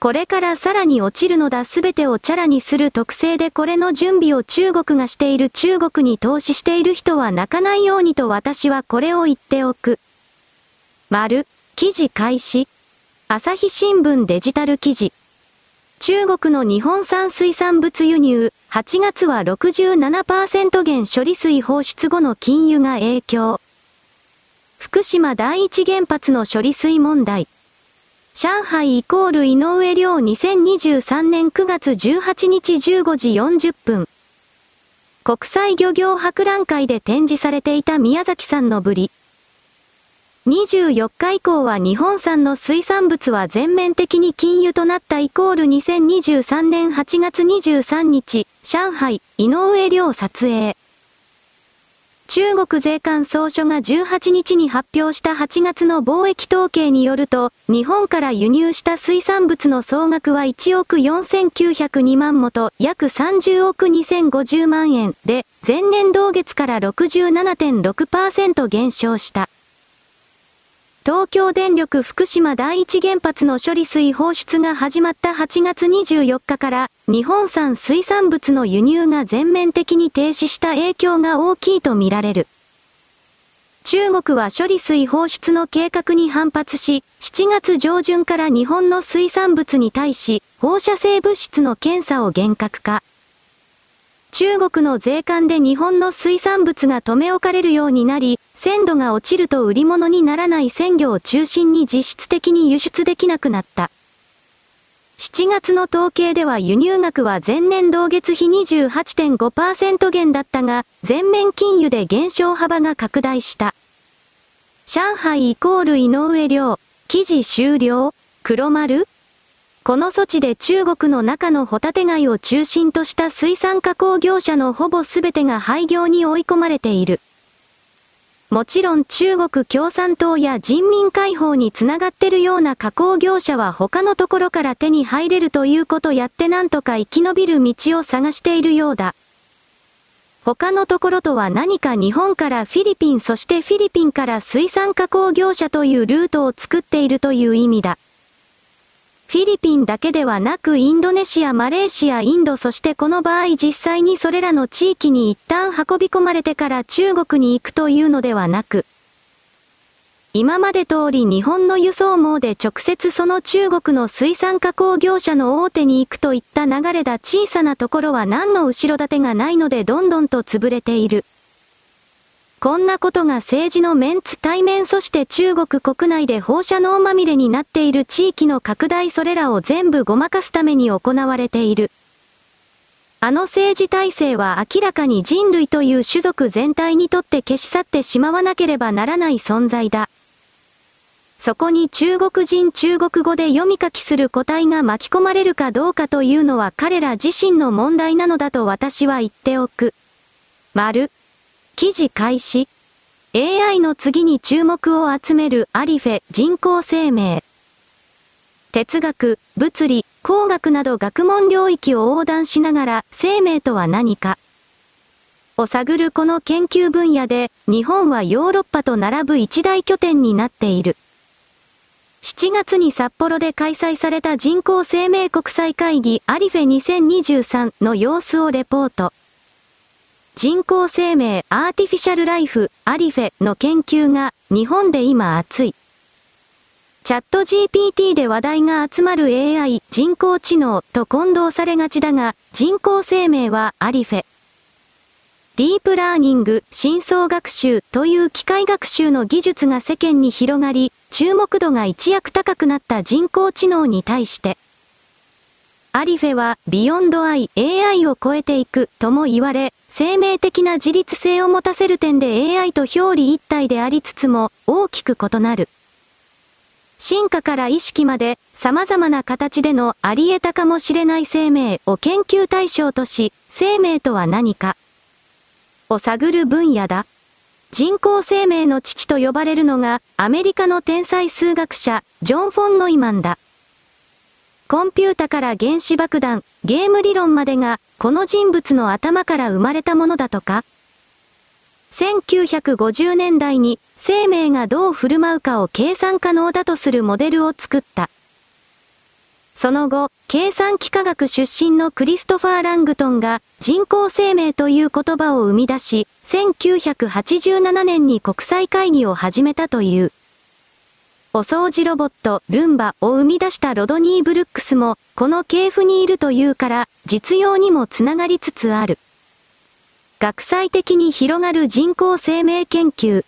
これからさらに落ちるのだ。すべてをチャラにする特性でこれの準備を中国がしている。中国に投資している人は泣かないようにと私はこれを言っておく。丸、記事開始。朝日新聞デジタル記事。中国の日本産水産物輸入、はちがつは ろくじゅうななパーセント 減。処理水放出後の禁輸が影響。福島第一原発の処理水問題。上海イコール井上亮にせんにじゅうさんねんくがつじゅうはちにちじゅうごじよんじゅっぷん。国際漁業博覧会で展示されていた宮崎産のブリ。にじゅうよっか以降は日本産の水産物は全面的に禁輸となった。イコールにせんにじゅうさんねんはちがつにじゅうさんにち、上海、井上亮撮影。中国税関総署がじゅうはちにちに発表したはちがつの貿易統計によると、日本から輸入した水産物の総額はいちおくよんせんきゅうひゃくにまんもと約さんじゅうおくにせんごじゅうまんえんで、前年同月から ろくじゅうななてんろくパーセント 減少した。東京電力福島第一原発の処理水放出が始まったはちがつにじゅうよっかから日本産水産物の輸入が全面的に停止した影響が大きいとみられる。中国は処理水放出の計画に反発し、しちがつじょうじゅんから日本の水産物に対し放射性物質の検査を厳格化。中国の税関で日本の水産物が留め置かれるようになり、鮮度が落ちると売り物にならない鮮魚を中心に実質的に輸出できなくなった。しちがつの統計では輸入額は前年同月比 にじゅうはちてんごパーセント 減だったが、全面禁輸で減少幅が拡大した。上海イコール井上涼、記事終了、黒丸。この措置で中国の中のホタテ貝を中心とした水産加工業者のほぼ全てが廃業に追い込まれている。もちろん中国共産党や人民解放につながってるような加工業者は他のところから手に入れるということやってなんとか生き延びる道を探しているようだ。他のところとは何か日本からフィリピンそしてフィリピンから水産加工業者というルートを作っているという意味だ。フィリピンだけではなくインドネシア、マレーシア、インドそしてこの場合実際にそれらの地域に一旦運び込まれてから中国に行くというのではなく、今まで通り日本の輸送網で直接その中国の水産加工業者の大手に行くといった流れだ。小さなところは何の後ろ盾がないのでどんどんと潰れている。こんなことが政治のメンツ対面そして中国国内で放射能まみれになっている地域の拡大それらを全部ごまかすために行われている。あの政治体制は明らかに人類という種族全体にとって消し去ってしまわなければならない存在だ。そこに中国人中国語で読み書きする個体が巻き込まれるかどうかというのは彼ら自身の問題なのだと私は言っておく。丸。記事開始。エーアイ の次に注目を集めるアリフェ人工生命。哲学、物理、工学など学問領域を横断しながら生命とは何かを探るこの研究分野で日本はヨーロッパと並ぶ一大拠点になっている。しちがつに札幌で開催された人工生命国際会議アリフェにせんにじゅうさんの様子をレポート。人工生命アーティフィシャルライフアリフェの研究が日本で今熱い。チャット ジーピーティー で話題が集まる エーアイ 人工知能と混同されがちだが人工生命はアリフェ。ディープラーニング深層学習という機械学習の技術が世間に広がり注目度が一躍高くなった人工知能に対してアリフェはビヨンドアイ エーアイ を超えていくとも言われ生命的な自律性を持たせる点で エーアイ と表裏一体でありつつも大きく異なる。進化から意識まで様々な形でのあり得たかもしれない生命を研究対象とし、生命とは何かを探る分野だ。人工生命の父と呼ばれるのがアメリカの天才数学者、ジョン・フォン・ノイマンだ。コンピュータから原子爆弾、ゲーム理論までが、この人物の頭から生まれたものだとか。せんきゅうひゃくごじゅうねんだいに生命がどう振る舞うかを計算可能だとするモデルを作った。その後、計算幾何学出身のクリストファー・ラングトンが人工生命という言葉を生み出し、せんきゅうひゃくはちじゅうななねんに国際会議を始めたという。お掃除ロボット、ルンバを生み出したロドニー・ブルックスも、この系譜にいるというから、実用にもつながりつつある。学際的に広がる人工生命研究。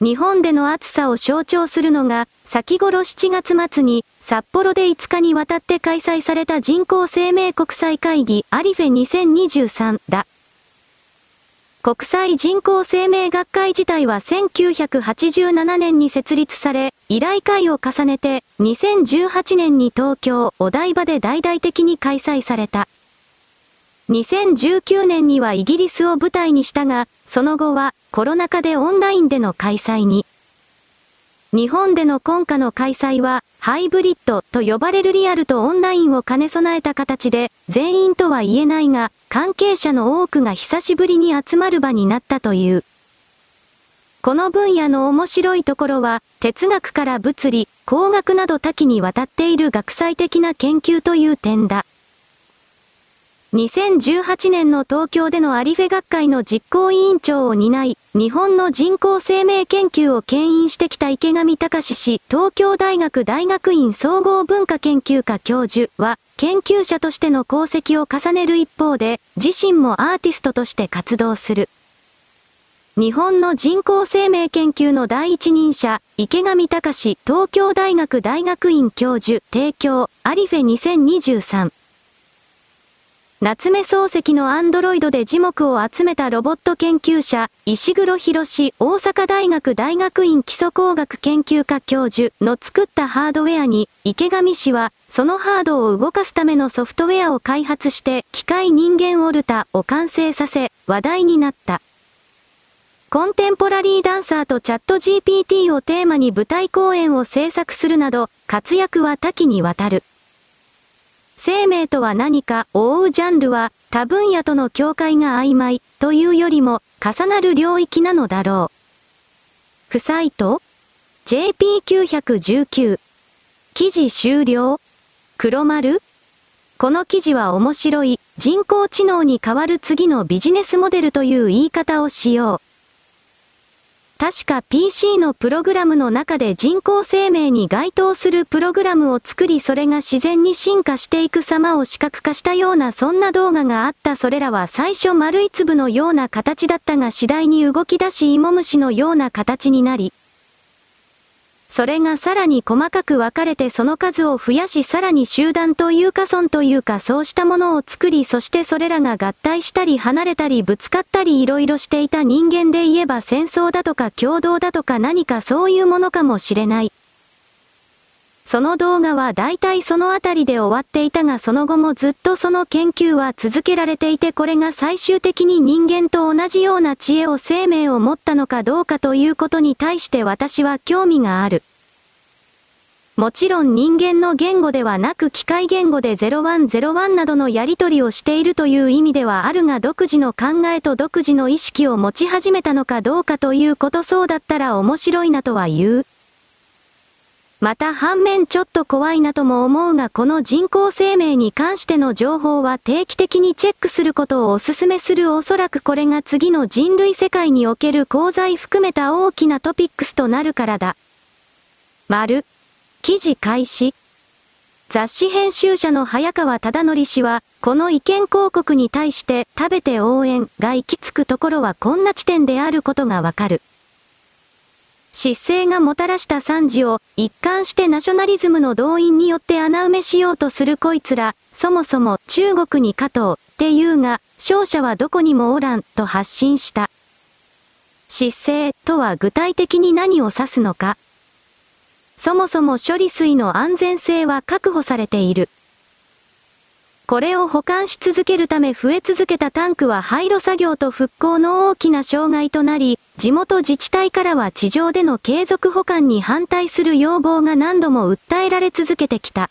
日本での暑さを象徴するのが、先頃しちがつ末に、札幌でいつかにわたって開催された人工生命国際会議アリフェにせんにじゅうさんだ。国際人工生命学会自体はせんきゅうひゃくはちじゅうななねんに設立され、以来会を重ねて、にせんじゅうはちねんに東京、お台場で大々的に開催された。にせんじゅうきゅうねんにはイギリスを舞台にしたが、その後はコロナ禍でオンラインでの開催に。日本での今夏の開催は、ハイブリッドと呼ばれるリアルとオンラインを兼ね備えた形で、全員とは言えないが、関係者の多くが久しぶりに集まる場になったという。この分野の面白いところは、哲学から物理、工学など多岐にわたっている学際的な研究という点だ。にせんじゅうはちねんの東京でのアリフェ学会の実行委員長を担い、日本の人工生命研究を牽引してきた池上隆氏、東京大学大学院総合文化研究科教授は、研究者としての功績を重ねる一方で、自身もアーティストとして活動する。日本の人工生命研究の第一人者、池上隆氏、東京大学大学院教授、提供、アリフェにせんにじゅうさん。夏目漱石のアンドロイドで耳目を集めたロボット研究者、石黒博氏、大阪大学大学院基礎工学研究科教授の作ったハードウェアに、池上氏は、そのハードを動かすためのソフトウェアを開発して、機械人間オルタを完成させ、話題になった。コンテンポラリーダンサーとチャット ジーピーティー をテーマに舞台公演を制作するなど、活躍は多岐にわたる。生命とは何かを追うジャンルは他分野との境界が曖昧というよりも重なる領域なのだろう。不採と ジェーピーきゅういちきゅう 記事終了。黒丸。この記事は面白い。人工知能に代わる次のビジネスモデルという言い方をしよう。確か ピーシー のプログラムの中で人工生命に該当するプログラムを作り、それが自然に進化していく様を視覚化したようなそんな動画があった。それらは最初丸い粒のような形だったが次第に動き出し、芋虫のような形になり、それがさらに細かく分かれてその数を増やし、さらに集団というか村というかそうしたものを作り、そしてそれらが合体したり離れたりぶつかったりいろいろしていた。人間で言えば戦争だとか共同だとか何かそういうものかもしれない。その動画は大体そのあたりで終わっていたが、その後もずっとその研究は続けられていて、これが最終的に人間と同じような知恵を生命を持ったのかどうかということに対して私は興味がある。もちろん人間の言語ではなく機械言語でゼロいちゼロいちなどのやり取りをしているという意味ではあるが、独自の考えと独自の意識を持ち始めたのかどうかということ。そうだったら面白いなとは言う。また反面ちょっと怖いなとも思うが、この人工生命に関しての情報は定期的にチェックすることをお勧めする。おそらくこれが次の人類世界における功罪含めた大きなトピックスとなるからだ。丸。記事開始。雑誌編集者の早川忠則氏は、この意見広告に対して食べて応援が行き着くところはこんな地点であることがわかる。失政がもたらした惨事を一貫してナショナリズムの動員によって穴埋めしようとするこいつら、そもそも中国に勝とうっていうが、勝者はどこにもおらんと発信した。失政とは具体的に何を指すのか。そもそも処理水の安全性は確保されている。これを保管し続けるため増え続けたタンクは廃炉作業と復興の大きな障害となり、地元自治体からは地上での継続保管に反対する要望が何度も訴えられ続けてきた。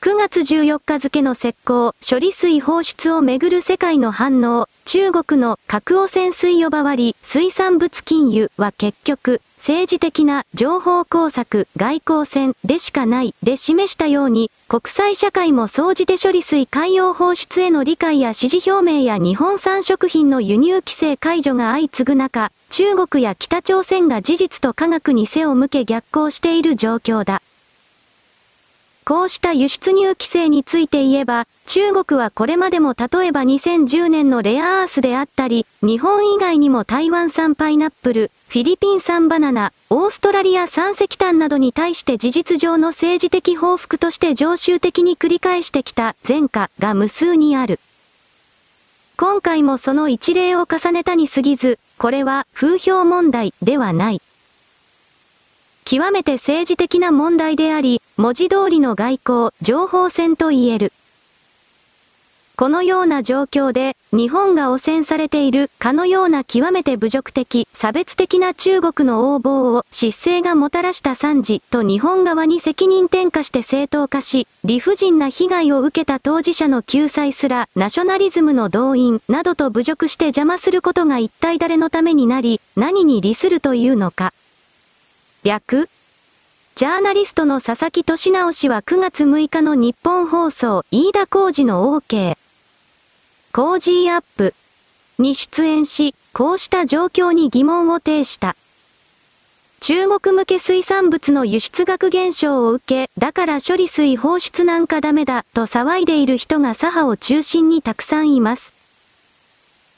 くがつじゅうよっか付の石膏処理水放出をめぐる世界の反応、中国の核汚染水呼ばわり、水産物禁輸は結局、政治的な情報工作、外交戦でしかないで示したように、国際社会も総じて処理水海洋放出への理解や支持表明や日本産食品の輸入規制解除が相次ぐ中、中国や北朝鮮が事実と科学に背を向け逆行している状況だ。こうした輸出入規制について言えば、中国はこれまでも例えばにせんじゅうねんのレアアースであったり、日本以外にも台湾産パイナップル、フィリピン産バナナ、オーストラリア産石炭などに対して事実上の政治的報復として常習的に繰り返してきた前科が無数にある。今回もその一例を重ねたに過ぎず、これは風評問題ではない。極めて政治的な問題であり、文字通りの外交、情報戦と言える。このような状況で、日本が汚染されているかのような極めて侮辱的、差別的な中国の横暴を失政がもたらした惨事と日本側に責任転嫁して正当化し、理不尽な被害を受けた当事者の救済すら、ナショナリズムの動員などと侮辱して邪魔することが一体誰のためになり、何に利するというのか。略ジャーナリストの佐々木俊直氏はくがつむいかの日本放送飯田浩司の OK コージーアップに出演し、こうした状況に疑問を呈した。中国向け水産物の輸出額減少を受け、だから処理水放出なんかダメだと騒いでいる人が左派を中心にたくさんいます。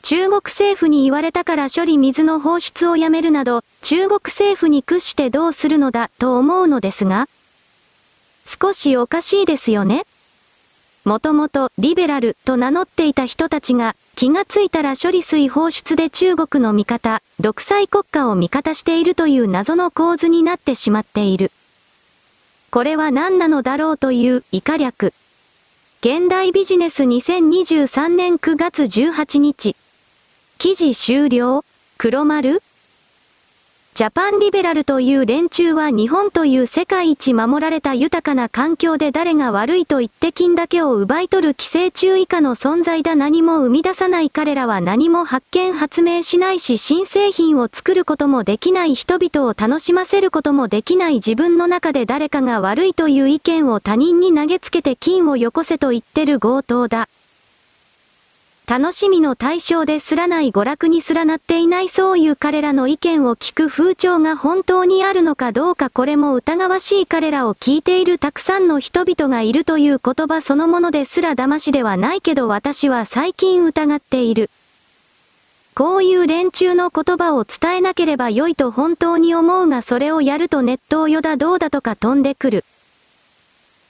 中国政府に言われたから処理水の放出をやめるなど、中国政府に屈してどうするのだと思うのですが、少しおかしいですよね。もともとリベラルと名乗っていた人たちが気がついたら処理水放出で中国の味方、独裁国家を味方しているという謎の構図になってしまっている。これは何なのだろうという以下略。現代ビジネスにせんにじゅうさんねんくがつじゅうはちにち。記事終了。黒丸。ジャパンリベラルという連中は日本という世界一守られた豊かな環境で誰が悪いと言って金だけを奪い取る寄生虫以下の存在だ。何も生み出さない彼らは何も発見発明しないし、新製品を作ることもできない。人々を楽しませることもできない。自分の中で誰かが悪いという意見を他人に投げつけて金をよこせと言ってる強盗だ。楽しみの対象ですらない娯楽にすらなっていない、そういう彼らの意見を聞く風潮が本当にあるのかどうか、これも疑わしい。彼らを聞いているたくさんの人々がいるという言葉そのものですら騙しではないけど、私は最近疑っている。こういう連中の言葉を伝えなければ良いと本当に思うが、それをやるとネットをよだどうだとか飛んでくる。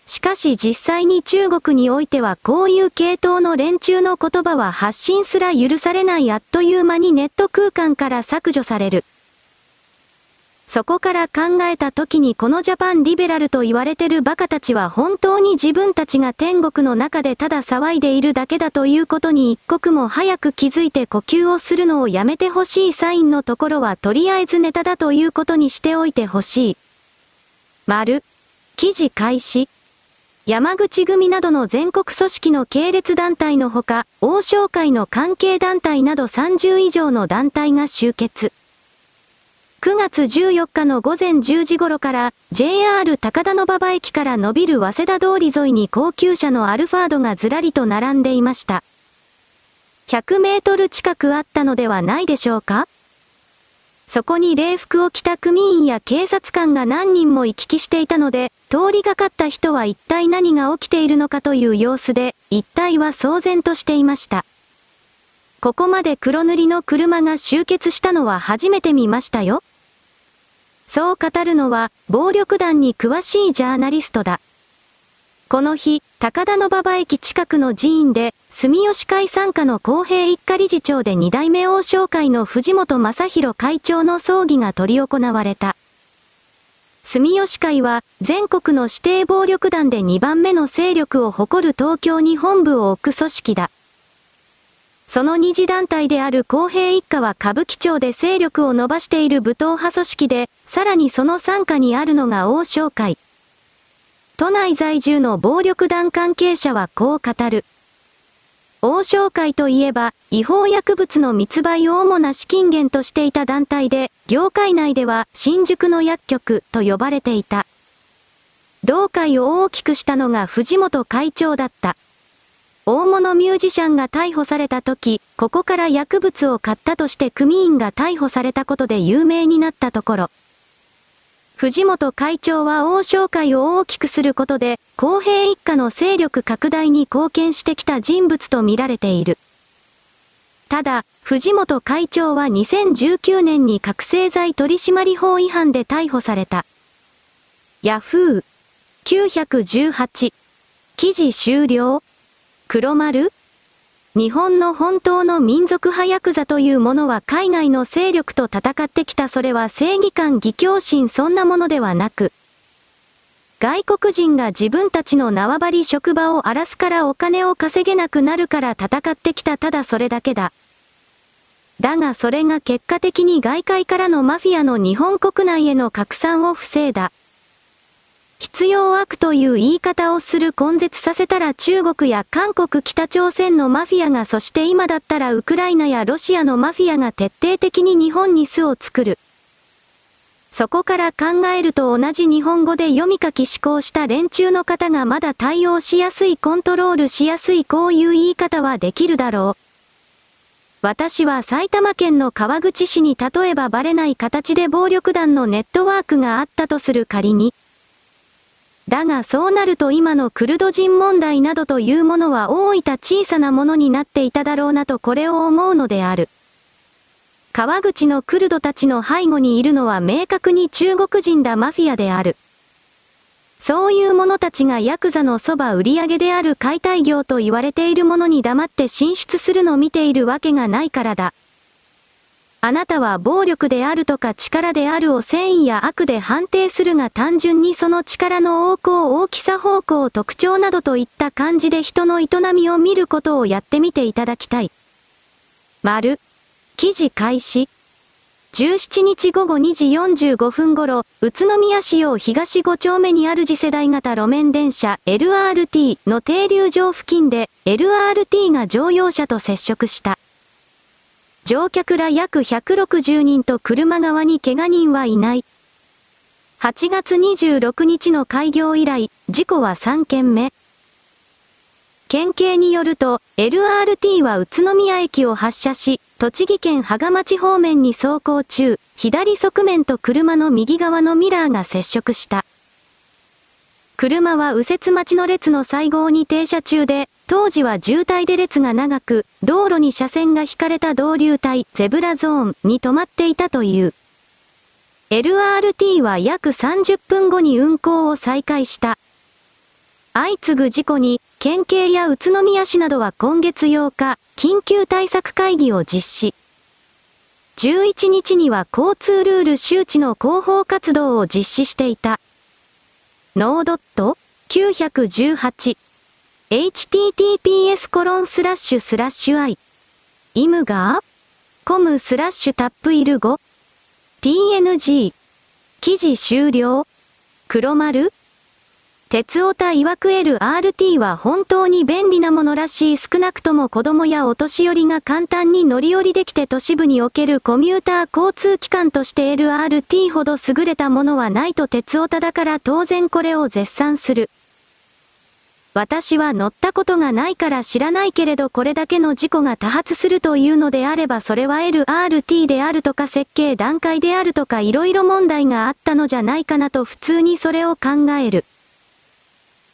しかし実際に中国においてはこういう系統の連中の言葉は発信すら許されない。あっという間にネット空間から削除される。そこから考えた時に、このジャパンリベラルと言われてるバカたちは本当に自分たちが天国の中でただ騒いでいるだけだということに一刻も早く気づいて呼吸をするのをやめてほしい。サインのところはとりあえずネタだということにしておいてほしい。丸。記事開始。山口組などの全国組織の系列団体のほか、王将会の関係団体などさんじゅういじょうの団体が集結。くがつじゅうよっかのごぜんじゅうじ頃から、ジェイアール 高田馬場駅から伸びる早稲田通り沿いに高級車のアルファードがずらりと並んでいました。ひゃくメートル近くあったのではないでしょうか。そこに礼服を着た組員や警察官が何人も行き来していたので、通りがかった人は一体何が起きているのかという様子で、一帯は騒然としていました。ここまで黒塗りの車が集結したのは初めて見ましたよ。そう語るのは、暴力団に詳しいジャーナリストだ。この日、高田馬場駅近くの寺院で、住吉会傘下の公平一家理事長で二代目王将会の藤本正弘会長の葬儀が執り行われた。住吉会は全国の指定暴力団でにばんめの勢力を誇る東京に本部を置く組織だ。その二次団体である公平一家は歌舞伎町で勢力を伸ばしている武闘派組織で、さらにその傘下にあるのが王将会。都内在住の暴力団関係者はこう語る。王将会といえば、違法薬物の密売を主な資金源としていた団体で、業界内では新宿の薬局と呼ばれていた。同会を大きくしたのが藤本会長だった。大物ミュージシャンが逮捕された時、ここから薬物を買ったとして組員が逮捕されたことで有名になったところ。藤本会長は王将会を大きくすることで、公平一家の勢力拡大に貢献してきた人物と見られている。ただ、藤本会長はにせんじゅうきゅうねんに覚醒剤取締法違反で逮捕された。ヤフーきゅういちはち。記事終了。黒丸。日本の本当の民族派ヤクザというものは海外の勢力と戦ってきた。それは正義感、義教心、そんなものではなく、外国人が自分たちの縄張り職場を荒らすからお金を稼げなくなるから戦ってきた。ただそれだけだ。だがそれが結果的に外界からのマフィアの日本国内への拡散を防いだ。必要悪という言い方をする。根絶させたら中国や韓国、北朝鮮のマフィアが、そして今だったらウクライナやロシアのマフィアが徹底的に日本に巣を作る。そこから考えると同じ日本語で読み書き思考した連中の方がまだ対応しやすいコントロールしやすいこういう言い方はできるだろう。私は埼玉県の川口市に例えばバレない形で暴力団のネットワークがあったとする仮に。だがそうなると今のクルド人問題などというものは大分小さなものになっていただろうなとこれを思うのである。川口のクルドたちの背後にいるのは明確に中国人だマフィアである。そういう者たちがヤクザのそば売り上げである解体業と言われているものに黙って進出するのを見ているわけがないからだ。あなたは暴力であるとか力であるを善意や悪で判定するが単純にその力の横行大きさ方向特徴などといった感じで人の営みを見ることをやってみていただきたい。丸記事開始。じゅうしちにち午後にじよんじゅうごふん頃、宇都宮市用東ご丁目にある次世代型路面電車 エルアールティー の停留場付近で エルアールティー が乗用車と接触した。乗客ら約ひゃくろくじゅうにんと車側に怪我人はいない。はちがつにじゅうろくにちの開業以来、事故はさんけんめ。県警によると、エルアールティー は宇都宮駅を発車し、栃木県芳賀町方面に走行中、左側面と車の右側のミラーが接触した。車は右折待ちの列の最後に停車中で、当時は渋滞で列が長く、道路に車線が引かれた導流帯、ゼブラゾーンに止まっていたという。エルアールティー は約さんじゅっぷんごに運行を再開した。相次ぐ事故に、県警や宇都宮市などは今月ようか、緊急対策会議を実施。じゅういちにちには交通ルール周知の広報活動を実施していた。ノードット きゅういちはち https コロンスラッシュスラッシュ i イムガーコムスラッシュタップイルご png 記事終了黒丸鉄オタいわく エルアールティー は本当に便利なものらしい。少なくとも子供やお年寄りが簡単に乗り降りできて都市部におけるコミューター交通機関として エルアールティー ほど優れたものはないと鉄オタだから当然これを絶賛する。私は乗ったことがないから知らないけれどこれだけの事故が多発するというのであればそれは エルアールティー であるとか設計段階であるとかいろいろ問題があったのじゃないかなと普通にそれを考える。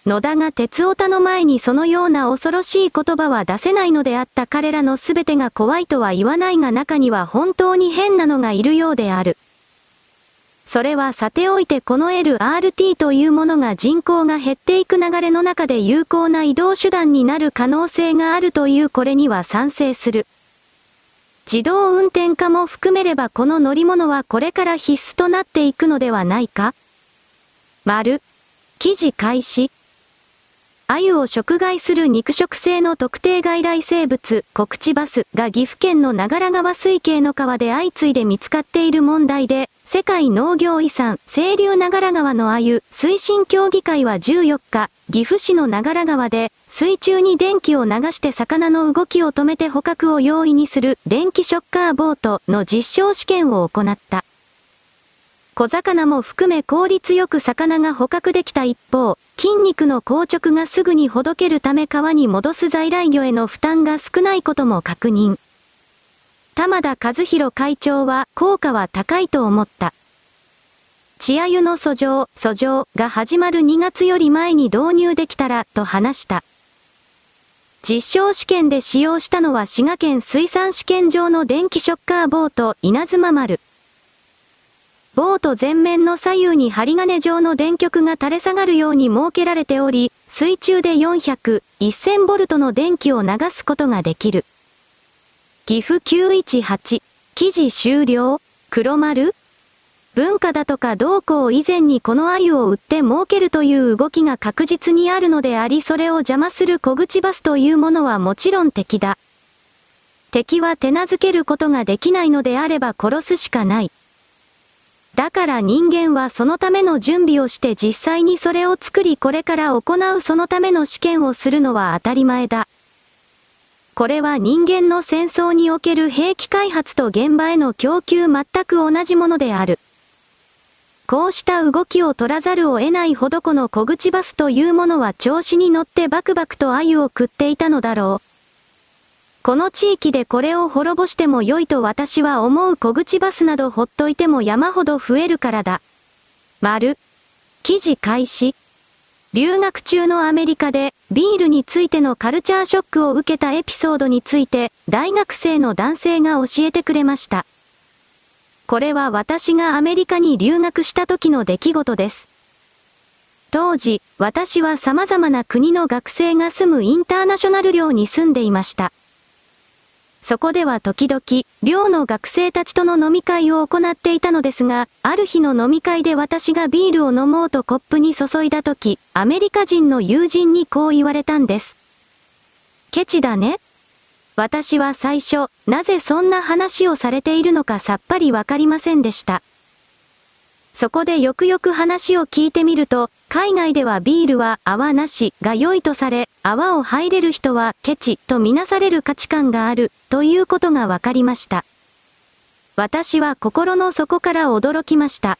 野田が鉄オタの前にそのような恐ろしい言葉は出せないのであった。彼らの全てが怖いとは言わないが中には本当に変なのがいるようである。それはさておいてこの エルアールティー というものが人口が減っていく流れの中で有効な移動手段になる可能性があるというこれには賛成する。自動運転化も含めればこの乗り物はこれから必須となっていくのではないか。丸記事開始。鮎を食害する肉食性の特定外来生物、コクチバスが岐阜県の長良川水系の川で相次いで見つかっている問題で、世界農業遺産、清流長良川の鮎推進協議会はじゅうよっか、岐阜市の長良川で、水中に電気を流して魚の動きを止めて捕獲を容易にする電気ショッカーボートの実証試験を行った。小魚も含め効率よく魚が捕獲できた一方、筋肉の硬直がすぐにほどけるため川に戻す在来魚への負担が少ないことも確認。玉田和弘会長は効果は高いと思った。稚鮎の遡上、遡上が始まるにがつより前に導入できたらと話した。実証試験で使用したのは滋賀県水産試験場の電気ショッカーボート稲妻丸。ボート前面の左右に針金状の電極が垂れ下がるように設けられており、水中でよんひゃく、せんボルトの電気を流すことができる。岐阜きゅういちはち、記事終了、黒丸。文化だとかどうこう以前にこの鮎を売って儲けるという動きが確実にあるのであり、それを邪魔する小口バスというものはもちろん敵だ。敵は手なずけることができないのであれば殺すしかない。だから人間はそのための準備をして実際にそれを作りこれから行うそのための試験をするのは当たり前だ。これは人間の戦争における兵器開発と現場への供給全く同じものである。こうした動きを取らざるを得ないほどこの小口バスというものは調子に乗ってバクバクと鮎を食っていたのだろう。この地域でこれを滅ぼしても良いと私は思う。小口バスなどほっといても山ほど増えるからだ。丸。記事開始。留学中のアメリカでビールについてのカルチャーショックを受けたエピソードについて大学生の男性が教えてくれました。これは私がアメリカに留学した時の出来事です。当時、私は様々な国の学生が住むインターナショナル寮に住んでいました。そこでは時々、寮の学生たちとの飲み会を行っていたのですが、ある日の飲み会で私がビールを飲もうとコップに注いだとき、アメリカ人の友人にこう言われたんです。ケチだね。私は最初、なぜそんな話をされているのかさっぱりわかりませんでした。そこでよくよく話を聞いてみると、海外ではビールは泡なしが良いとされ、泡を入れる人はケチとみなされる価値観があるということが分かりました。私は心の底から驚きました。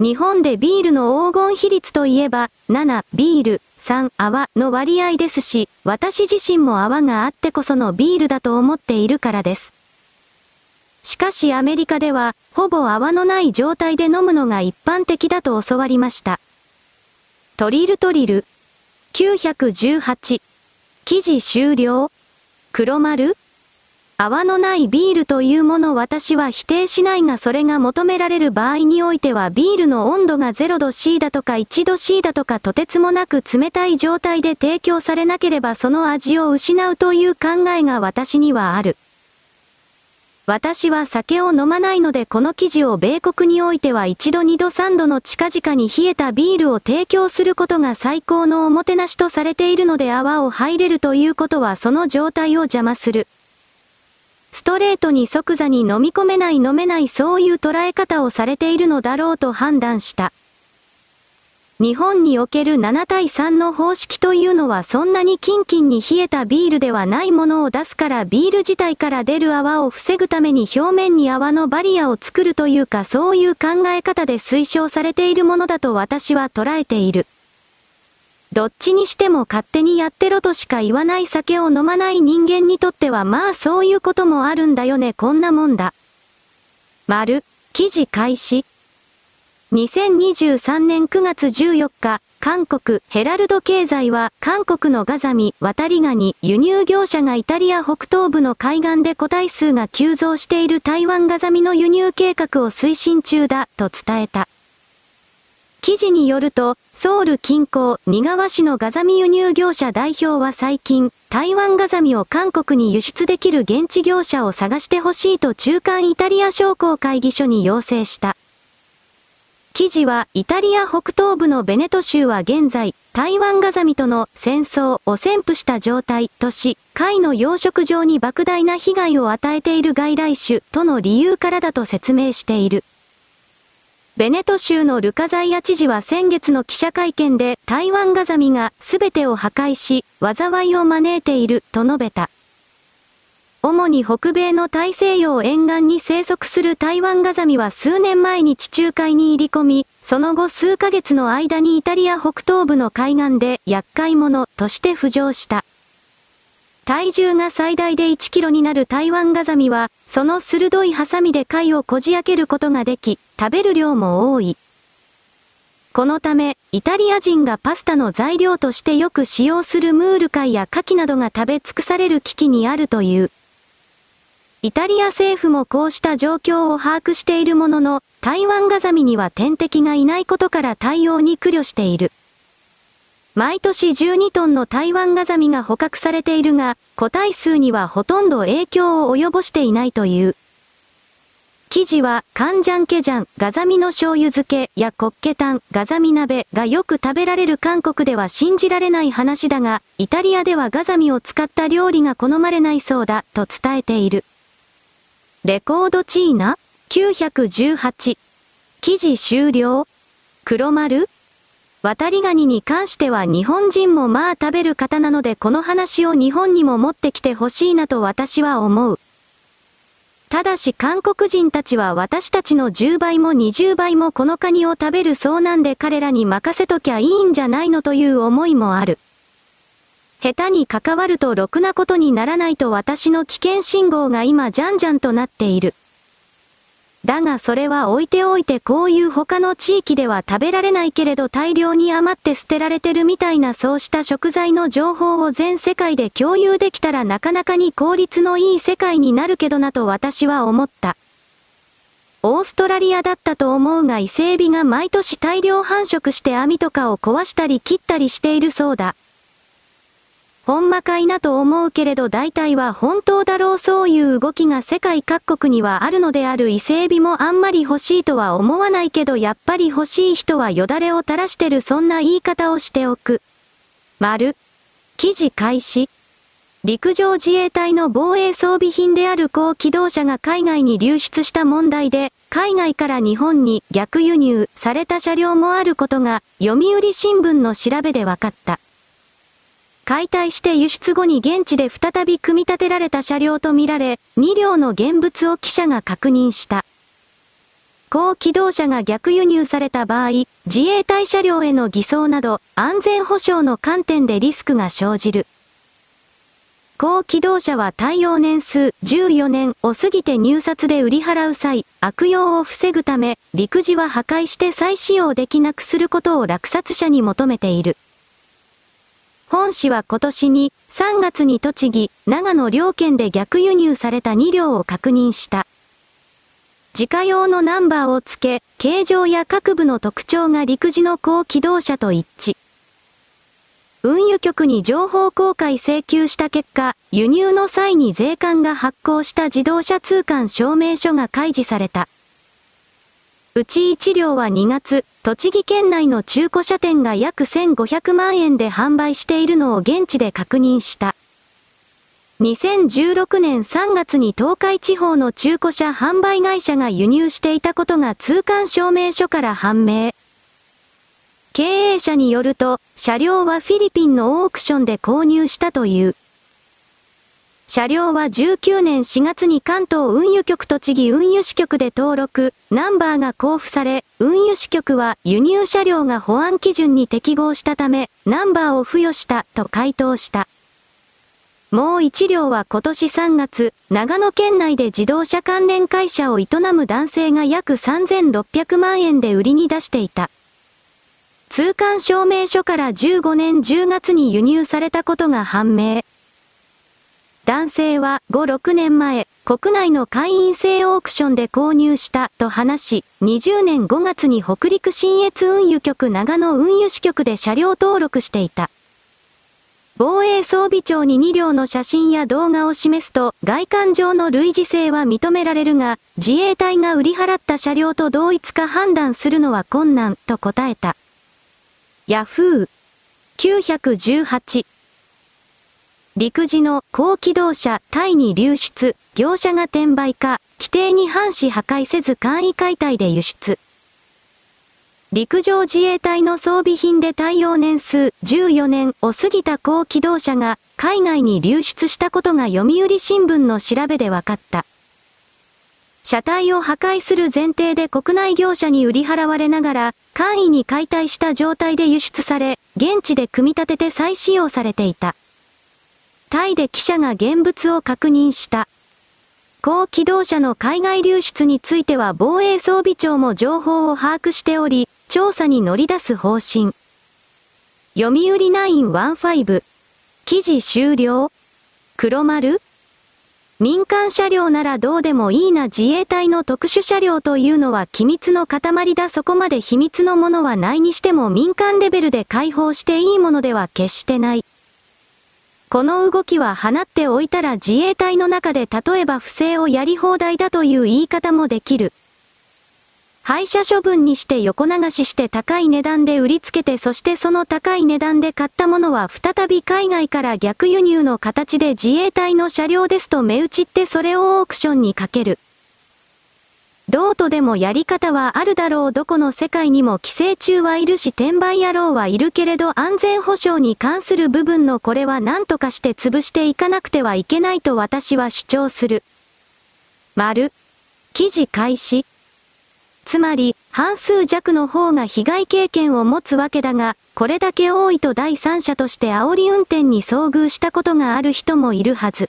日本でビールの黄金比率といえばななビールさん泡の割合ですし、私自身も泡があってこそのビールだと思っているからです。しかしアメリカではほぼ泡のない状態で飲むのが一般的だと教わりました。トリルトリル。きゅうひゃくじゅうはち。記事終了。黒丸。泡のないビールというもの私は否定しないが、それが求められる場合においてはビールの温度がゼロどシーだとかいちどシーだとかとてつもなく冷たい状態で提供されなければその味を失うという考えが私にはある。私は酒を飲まないのでこの記事を米国においては一度二度三度の近々に冷えたビールを提供することが最高のおもてなしとされているので、泡を入れるということはその状態を邪魔する。ストレートに即座に飲み込めない飲めないそういう捉え方をされているのだろうと判断した。日本におけるななたいさんの方式というのはそんなにキンキンに冷えたビールではないものを出すから、ビール自体から出る泡を防ぐために表面に泡のバリアを作るというか、そういう考え方で推奨されているものだと私は捉えている。どっちにしても勝手にやってろとしか言わない酒を飲まない人間にとってはまあそういうこともあるんだよね、こんなもんだ。丸、記事開始。にせんにじゅうさんねんくがつじゅうよっか、韓国ヘラルド経済は韓国のガザミ、渡りガニ、輸入業者がイタリア北東部の海岸で個体数が急増している台湾ガザミの輸入計画を推進中だと伝えた。記事によると、ソウル近郊、仁川市のガザミ輸入業者代表は最近、台湾ガザミを韓国に輸出できる現地業者を探してほしいと中間イタリア商工会議所に要請した。記事は、イタリア北東部のベネト州は現在、台湾ガザミとの戦争を潜伏した状態とし、貝の養殖場に莫大な被害を与えている外来種との理由からだと説明している。ベネト州のルカザイア知事は先月の記者会見で、台湾ガザミが全てを破壊し、災いを招いていると述べた。主に北米の大西洋沿岸に生息する台湾ガザミは数年前に地中海に入り込み、その後数ヶ月の間にイタリア北東部の海岸で厄介者として浮上した。体重が最大でいちキロになる台湾ガザミは、その鋭いハサミで貝をこじ開けることができ、食べる量も多い。このため、イタリア人がパスタの材料としてよく使用するムール貝やカキなどが食べ尽くされる危機にあるという。イタリア政府もこうした状況を把握しているものの、台湾ガザミには天敵がいないことから対応に苦慮している。毎年じゅうにトンの台湾ガザミが捕獲されているが、個体数にはほとんど影響を及ぼしていないという。記事は、カンジャンケジャン、ガザミの醤油漬けやコッケタン、ガザミ鍋がよく食べられる韓国では信じられない話だが、イタリアではガザミを使った料理が好まれないそうだと伝えている。レコードチーナきゅうひゃくじゅうはち。記事終了。黒丸。渡りガニに関しては日本人もまあ食べる方なのでこの話を日本にも持ってきてほしいなと私は思う。ただし韓国人たちは私たちのじゅうばいもにじゅうばいもこのカニを食べるそうなんで彼らに任せときゃいいんじゃないのという思いもある。下手に関わるとろくなことにならないと私の危険信号が今じゃんじゃんとなっている。だがそれは置いておいてこういう他の地域では食べられないけれど大量に余って捨てられてるみたいなそうした食材の情報を全世界で共有できたらなかなかに効率のいい世界になるけどなと私は思った。オーストラリアだったと思うが伊勢エビが毎年大量繁殖して網とかを壊したり切ったりしているそうだ。ほんまかいなと思うけれど大体は本当だろう。そういう動きが世界各国にはあるのである。伊勢エビもあんまり欲しいとは思わないけどやっぱり欲しい人はよだれを垂らしてる、そんな言い方をしておく。丸記事開始。陸上自衛隊の防衛装備品である高機動車が海外に流出した問題で、海外から日本に逆輸入された車両もあることが読売新聞の調べで分かった。解体して輸出後に現地で再び組み立てられた車両とみられ、に両の現物を記者が確認した。高機動車が逆輸入された場合、自衛隊車両への偽装など、安全保障の観点でリスクが生じる。高機動車は耐用年数じゅうよねんを過ぎて入札で売り払う際、悪用を防ぐため、陸自は破壊して再使用できなくすることを落札者に求めている。本市は今年にさんがつに栃木、長野両県で逆輸入されたに両を確認した。自家用のナンバーを付け、形状や各部の特徴が陸自の高機動車と一致。運輸局に情報公開請求した結果、輸入の際に税関が発行した自動車通関証明書が開示された。うちいち両はにがつ、栃木県内の中古車店が約せんごひゃくまんえんで販売しているのを現地で確認した。にせんじゅうろくねんさんがつに東海地方の中古車販売会社が輸入していたことが通関証明書から判明。経営者によると、車両はフィリピンのオークションで購入したという。車両はじゅうきゅうねんしがつに関東運輸局栃木運輸支局で登録、ナンバーが交付され、運輸支局は輸入車両が保安基準に適合したため、ナンバーを付与したと回答した。もういち両は今年さんがつ、長野県内で自動車関連会社を営む男性が約さんぜんろっぴゃくまんえんで売りに出していた。通関証明書からじゅうごねんじゅうがつに輸入されたことが判明。男性はご、ろくねんまえ、国内の会員制オークションで購入したと話し、にじゅうねんごがつに北陸信越運輸局長野運輸支局で車両登録していた。防衛装備庁にに両の写真や動画を示すと、外観上の類似性は認められるが、自衛隊が売り払った車両と同一か判断するのは困難と答えた。ヤフーきゅういちはち陸自の高機動車、タイに流出、業者が転売か、規定に反し破壊せず簡易解体で輸出。陸上自衛隊の装備品で耐用年数じゅうよねんを過ぎた高機動車が海外に流出したことが読売新聞の調べで分かった。車体を破壊する前提で国内業者に売り払われながら、簡易に解体した状態で輸出され、現地で組み立てて再使用されていた。タイで記者が現物を確認した。高機動車の海外流出については防衛装備庁も情報を把握しており、調査に乗り出す方針。読売きゅういちご。記事終了。黒丸？民間車両ならどうでもいいな。自衛隊の特殊車両というのは機密の塊だ。そこまで秘密のものはないにしても民間レベルで解放していいものでは決してない。この動きは放っておいたら自衛隊の中で例えば不正をやり放題だという言い方もできる。廃車処分にして横流しして高い値段で売りつけて、そしてその高い値段で買ったものは再び海外から逆輸入の形で自衛隊の車両ですと目打ちってそれをオークションにかける。どうとでもやり方はあるだろう。どこの世界にも寄生虫はいるし転売野郎はいるけれど安全保障に関する部分のこれは何とかして潰していかなくてはいけないと私は主張する。割る。記事開始。つまり、半数弱の方が被害経験を持つわけだが、これだけ多いと第三者として煽り運転に遭遇したことがある人もいるはず。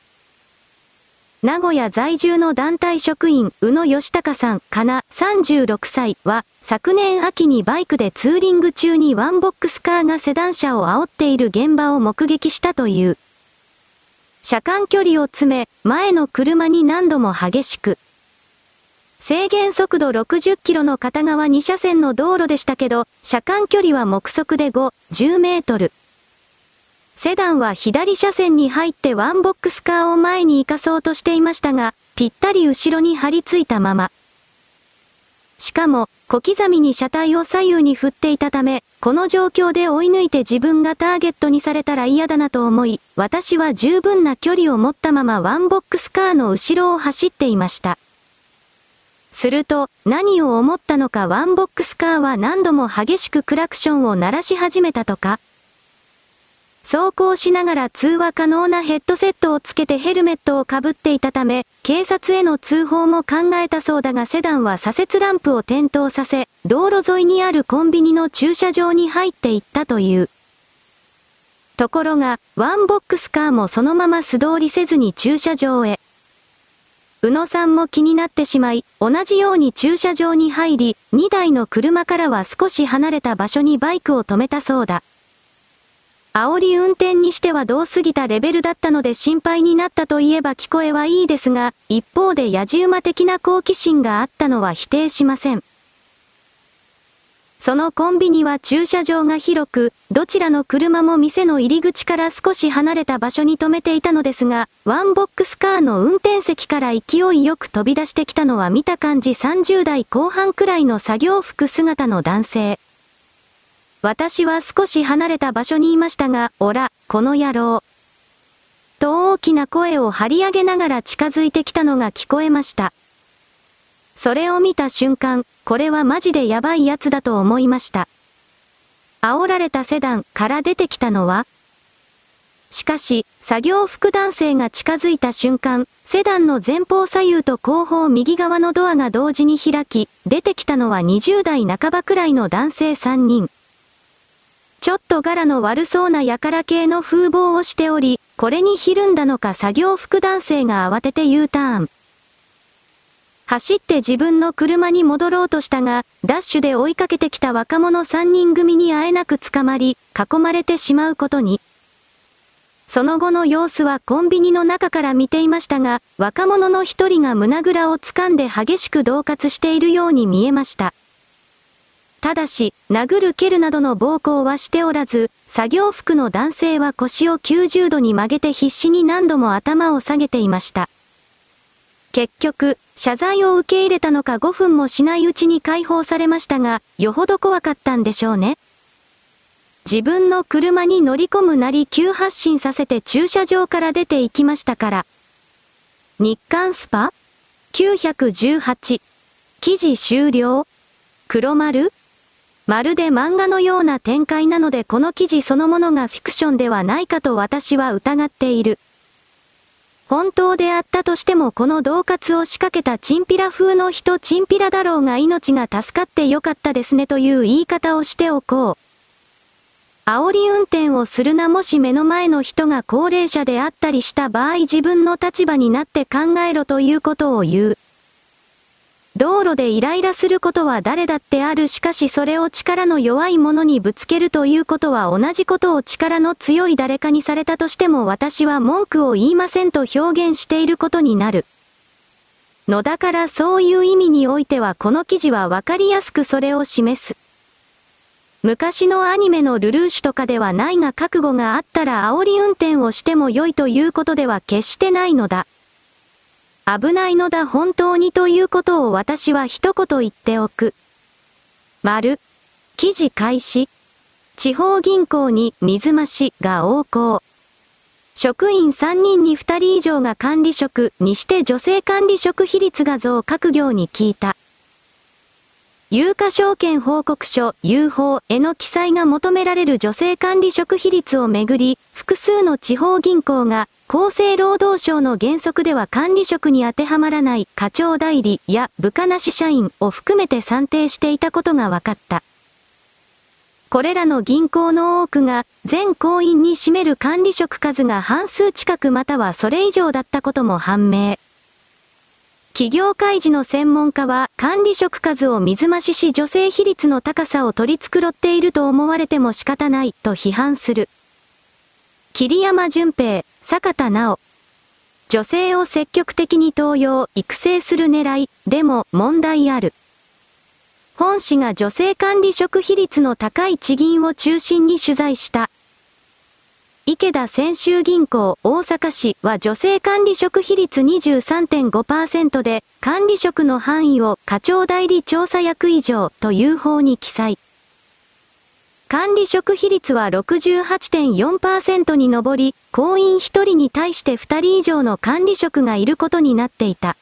名古屋在住の団体職員、宇野義孝さん、かな、さんじゅうろくさいは、昨年秋にバイクでツーリング中にワンボックスカーがセダン車を煽っている現場を目撃したという。車間距離を詰め、前の車に何度も激しく。制限速度ろくじゅっキロの片側にしゃせんの道路でしたけど、車間距離は目測でご、じゅうメートル。セダンは左車線に入ってワンボックスカーを前に行かそうとしていましたが、ぴったり後ろに張り付いたまま。しかも、小刻みに車体を左右に振っていたため、この状況で追い抜いて自分がターゲットにされたら嫌だなと思い、私は十分な距離を持ったままワンボックスカーの後ろを走っていました。すると、何を思ったのかワンボックスカーは何度も激しくクラクションを鳴らし始めたとか。走行しながら通話可能なヘッドセットをつけてヘルメットをかぶっていたため、警察への通報も考えたそうだがセダンは左折ランプを点灯させ、道路沿いにあるコンビニの駐車場に入っていったという。ところが、ワンボックスカーもそのまま素通りせずに駐車場へ。宇野さんも気になってしまい、同じように駐車場に入り、にだいの車からは少し離れた場所にバイクを止めたそうだ。煽り運転にしてはどう過ぎたレベルだったので心配になったといえば聞こえはいいですが、一方で野次馬的な好奇心があったのは否定しません。そのコンビニは駐車場が広く、どちらの車も店の入り口から少し離れた場所に止めていたのですが、ワンボックスカーの運転席から勢いよく飛び出してきたのは見た感じさんじゅうだいこうはんくらいの作業服姿の男性。私は少し離れた場所にいましたが、おら、この野郎。と大きな声を張り上げながら近づいてきたのが聞こえました。それを見た瞬間、これはマジでやばいやつだと思いました。煽られたセダンから出てきたのは？しかし、作業服男性が近づいた瞬間、セダンの前方左右と後方右側のドアが同時に開き、出てきたのはにじゅうだいなかばくらいの男性さんにん。ちょっと柄の悪そうな輩系の風貌をしており、これにひるんだのか作業服男性が慌てて U ターン。走って自分の車に戻ろうとしたが、ダッシュで追いかけてきた若者さんにんぐみにあえなく捕まり、囲まれてしまうことに。その後の様子はコンビニの中から見ていましたが、若者の一人が胸ぐらを掴んで激しく恫喝しているように見えました。ただし、殴る蹴るなどの暴行はしておらず、作業服の男性は腰をきゅうじゅうどに曲げて必死に何度も頭を下げていました。結局、謝罪を受け入れたのかごふんもしないうちに解放されましたが、よほど怖かったんでしょうね。自分の車に乗り込むなり急発進させて駐車場から出て行きましたから。日刊スパきゅういちはち。記事終了。黒丸？まるで漫画のような展開なのでこの記事そのものがフィクションではないかと私は疑っている。本当であったとしてもこの恫喝を仕掛けたチンピラ風の人チンピラだろうが命が助かってよかったですねという言い方をしておこう。煽り運転をするなもし目の前の人が高齢者であったりした場合自分の立場になって考えろということを言う。道路でイライラすることは誰だってあるしかしそれを力の弱いものにぶつけるということは同じことを力の強い誰かにされたとしても私は文句を言いませんと表現していることになる。のだからそういう意味においてはこの記事はわかりやすくそれを示す。昔のアニメのルルーシュとかではないが覚悟があったら煽り運転をしても良いということでは決してないのだ。危ないのだ本当にということを私は一言言っておく。丸。記事開始。地方銀行に水増しが横行。職員さんにんにふたり以上が管理職にして女性管理職比率が増各業に聞いた。有価証券報告書 ユーフォー への記載が求められる女性管理職比率をめぐり、複数の地方銀行が、厚生労働省の原則では管理職に当てはまらない課長代理や部下なし社員を含めて算定していたことが分かった。これらの銀行の多くが、全行員に占める管理職数が半数近くまたはそれ以上だったことも判明。企業開示の専門家は、管理職数を水増しし女性比率の高さを取り繕っていると思われても仕方ないと批判する。桐山純平、坂田直。女性を積極的に登用、育成する狙い、でも問題ある。本誌が女性管理職比率の高い地銀を中心に取材した。池田泉州銀行大阪市は女性管理職比率 にじゅうさんてんごパーセント で、管理職の範囲を課長代理調査役以上という方に記載。管理職比率は ろくじゅうはちてんよんパーセント に上り、行員ひとりに対してふたり以上の管理職がいることになっていた。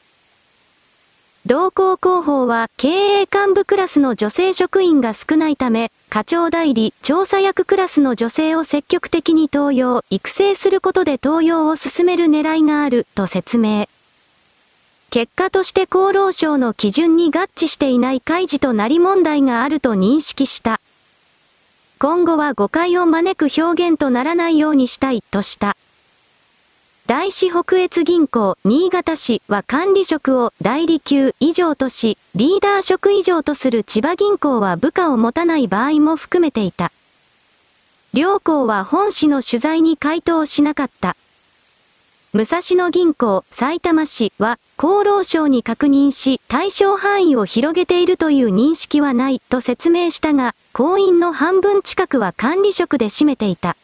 同行広報は経営幹部クラスの女性職員が少ないため、課長代理、調査役クラスの女性を積極的に登用、育成することで登用を進める狙いがあると説明。結果として厚労省の基準に合致していない開示となり問題があると認識した。今後は誤解を招く表現とならないようにしたいとした。大師北越銀行新潟市は管理職を代理級以上とし、リーダー職以上とする千葉銀行は部下を持たない場合も含めていた。両行は本市の取材に回答しなかった。武蔵野銀行埼玉市は厚労省に確認し対象範囲を広げているという認識はないと説明したが、行員の半分近くは管理職で占めていた。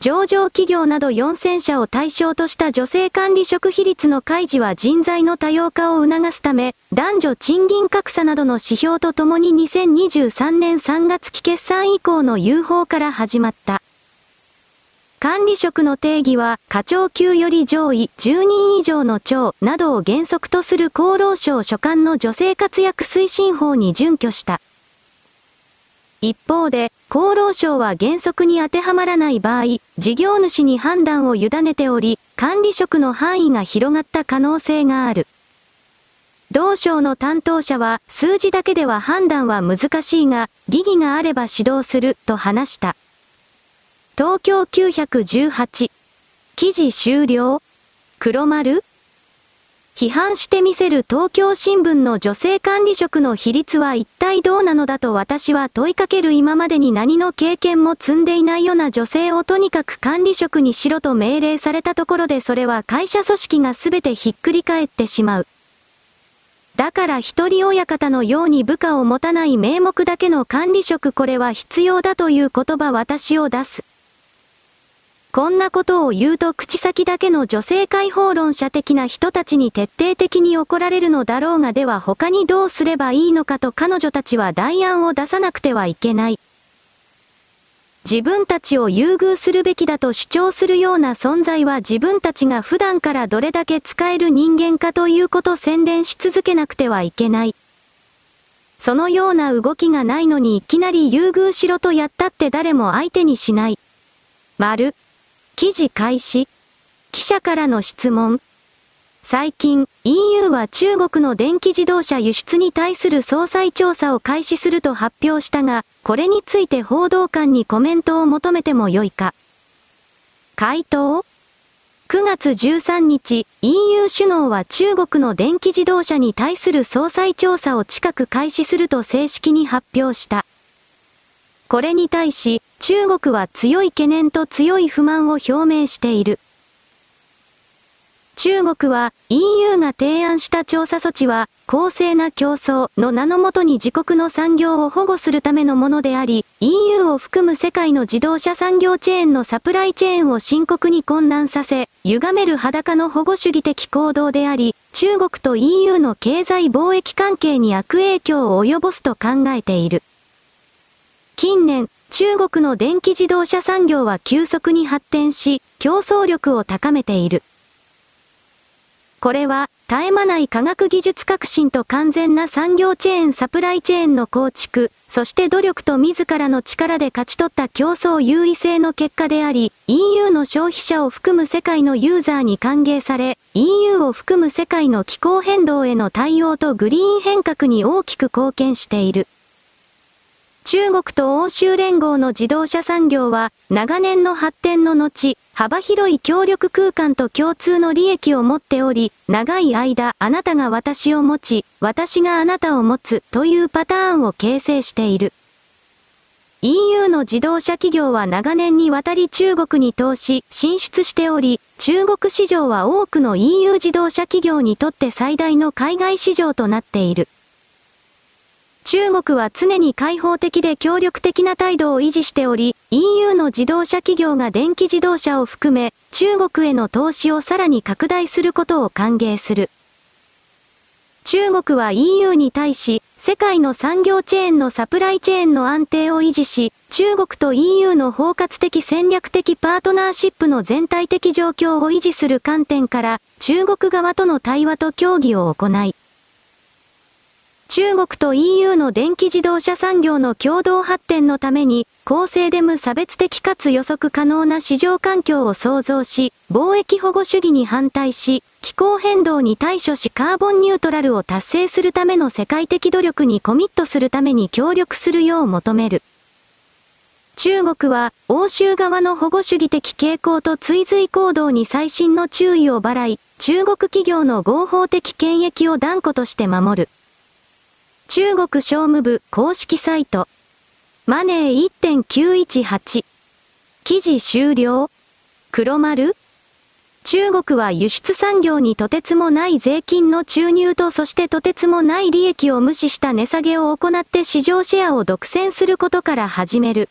上場企業などよんせんしゃを対象とした女性管理職比率の開示は人材の多様化を促すため、男女賃金格差などの指標とともににせんにじゅうさんねんさんがつ期決算以降の ユーフォー から始まった。管理職の定義は、課長級より上位じゅうにん以上の長などを原則とする厚労省所管の女性活躍推進法に準拠した。一方で、厚労省は原則に当てはまらない場合、事業主に判断を委ねており、管理職の範囲が広がった可能性がある。同省の担当者は、数字だけでは判断は難しいが、疑義があれば指導すると話した。東京きゅういちはち。記事終了？黒丸？批判してみせる東京新聞の女性管理職の比率は一体どうなのだと私は問いかける。今までに何の経験も積んでいないような女性をとにかく管理職にしろと命令されたところで、それは会社組織が全てひっくり返ってしまう。だから一人親方のように部下を持たない名目だけの管理職、これは必要だという言葉私を出す。こんなことを言うと口先だけの女性解放論者的な人たちに徹底的に怒られるのだろうが、では他にどうすればいいのかと彼女たちは代案を出さなくてはいけない。自分たちを優遇するべきだと主張するような存在は自分たちが普段からどれだけ使える人間かということを宣伝し続けなくてはいけない。そのような動きがないのにいきなり優遇しろとやったって誰も相手にしない。丸。記事開始。記者からの質問。最近、イーユー は中国の電気自動車輸出に対する総裁調査を開始すると発表したが、これについて報道官にコメントを求めてもよいか。回答くがつじゅうさんにち、イーユー 首脳は中国の電気自動車に対する総裁調査を近く開始すると正式に発表した。これに対し、中国は強い懸念と強い不満を表明している。中国は イーユー が提案した調査措置は、公正な競争の名のもとに自国の産業を保護するためのものであり、イーユー を含む世界の自動車産業チェーンのサプライチェーンを深刻に混乱させ、歪める裸の保護主義的行動であり、中国と イーユー の経済貿易関係に悪影響を及ぼすと考えている。近年、中国の電気自動車産業は急速に発展し、競争力を高めている。これは、絶え間ない科学技術革新と完全な産業チェーンサプライチェーンの構築、そして努力と自らの力で勝ち取った競争優位性の結果であり、イーユー の消費者を含む世界のユーザーに歓迎され、イーユー を含む世界の気候変動への対応とグリーン変革に大きく貢献している。中国と欧州連合の自動車産業は、長年の発展の後、幅広い協力空間と共通の利益を持っており、長い間あなたが私を持ち、私があなたを持つというパターンを形成している。イーユー の自動車企業は長年にわたり中国に投資、進出しており、中国市場は多くの イーユー 自動車企業にとって最大の海外市場となっている。中国は常に開放的で協力的な態度を維持しており、イーユー の自動車企業が電気自動車を含め、中国への投資をさらに拡大することを歓迎する。中国は イーユー に対し、世界の産業チェーンのサプライチェーンの安定を維持し、中国と イーユー の包括的戦略的パートナーシップの全体的状況を維持する観点から、中国側との対話と協議を行い、中国と イーユー の電気自動車産業の共同発展のために、公正で無差別的かつ予測可能な市場環境を創造し、貿易保護主義に反対し、気候変動に対処しカーボンニュートラルを達成するための世界的努力にコミットするために協力するよう求める。中国は、欧州側の保護主義的傾向と追随行動に細心の注意を払い、中国企業の合法的権益を断固として守る。中国商務部公式サイト。マネー いってんきゅういちはち。記事終了。黒丸。中国は輸出産業にとてつもない税金の注入とそしてとてつもない利益を無視した値下げを行って市場シェアを独占することから始める。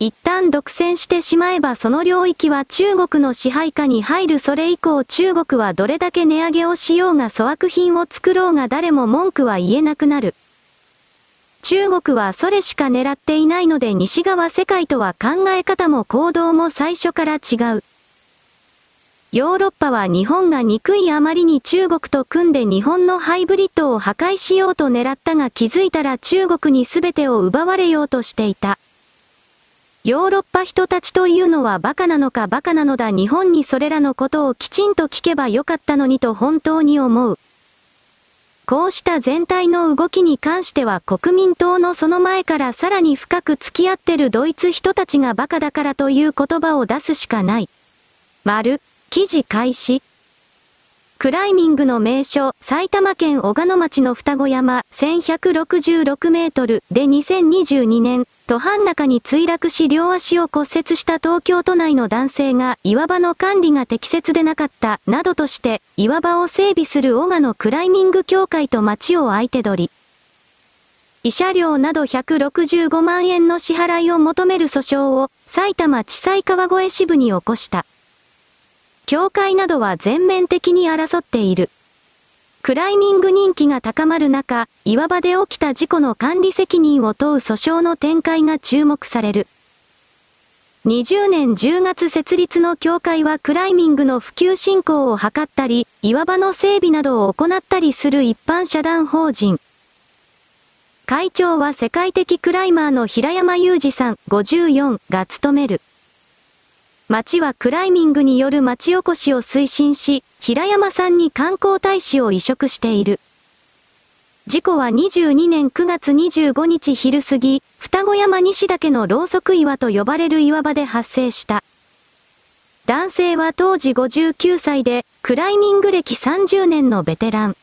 一旦独占してしまえばその領域は中国の支配下に入る。それ以降中国はどれだけ値上げをしようが粗悪品を作ろうが誰も文句は言えなくなる。中国はそれしか狙っていないので西側世界とは考え方も行動も最初から違う。ヨーロッパは日本が憎いあまりに中国と組んで日本のハイブリッドを破壊しようと狙ったが気づいたら中国に全てを奪われようとしていた。ヨーロッパ人たちというのはバカなのかバカなのだ。日本にそれらのことをきちんと聞けばよかったのにと本当に思う。こうした全体の動きに関しては国民党のその前からさらに深く付き合ってるドイツ人たちがバカだからという言葉を出すしかない。丸、記事開始。クライミングの名所、埼玉県小鹿野町の双子山、せんひゃくろくじゅうろくメートルでにせんにじゅうにねん、登山中に墜落し両足を骨折した東京都内の男性が岩場の管理が適切でなかった、などとして、岩場を整備する小鹿野クライミング協会と町を相手取り。慰謝料などひゃくろくじゅうごまんえんの支払いを求める訴訟を、埼玉地裁川越支部に起こした。協会などは全面的に争っている。クライミング人気が高まる中、岩場で起きた事故の管理責任を問う訴訟の展開が注目される。にじゅうねんじゅうがつ設立の協会はクライミングの普及振興を図ったり、岩場の整備などを行ったりする一般社団法人。会長は世界的クライマーの平山裕二さんごじゅうよんが務める。町はクライミングによる町おこしを推進し、平山さんに観光大使を委嘱している。事故はにじゅうにねんくがつにじゅうごにち昼過ぎ、双子山西岳のろうそく岩と呼ばれる岩場で発生した。男性は当時ごじゅうきゅうさいで、クライミング歴さんじゅうねんのベテラン。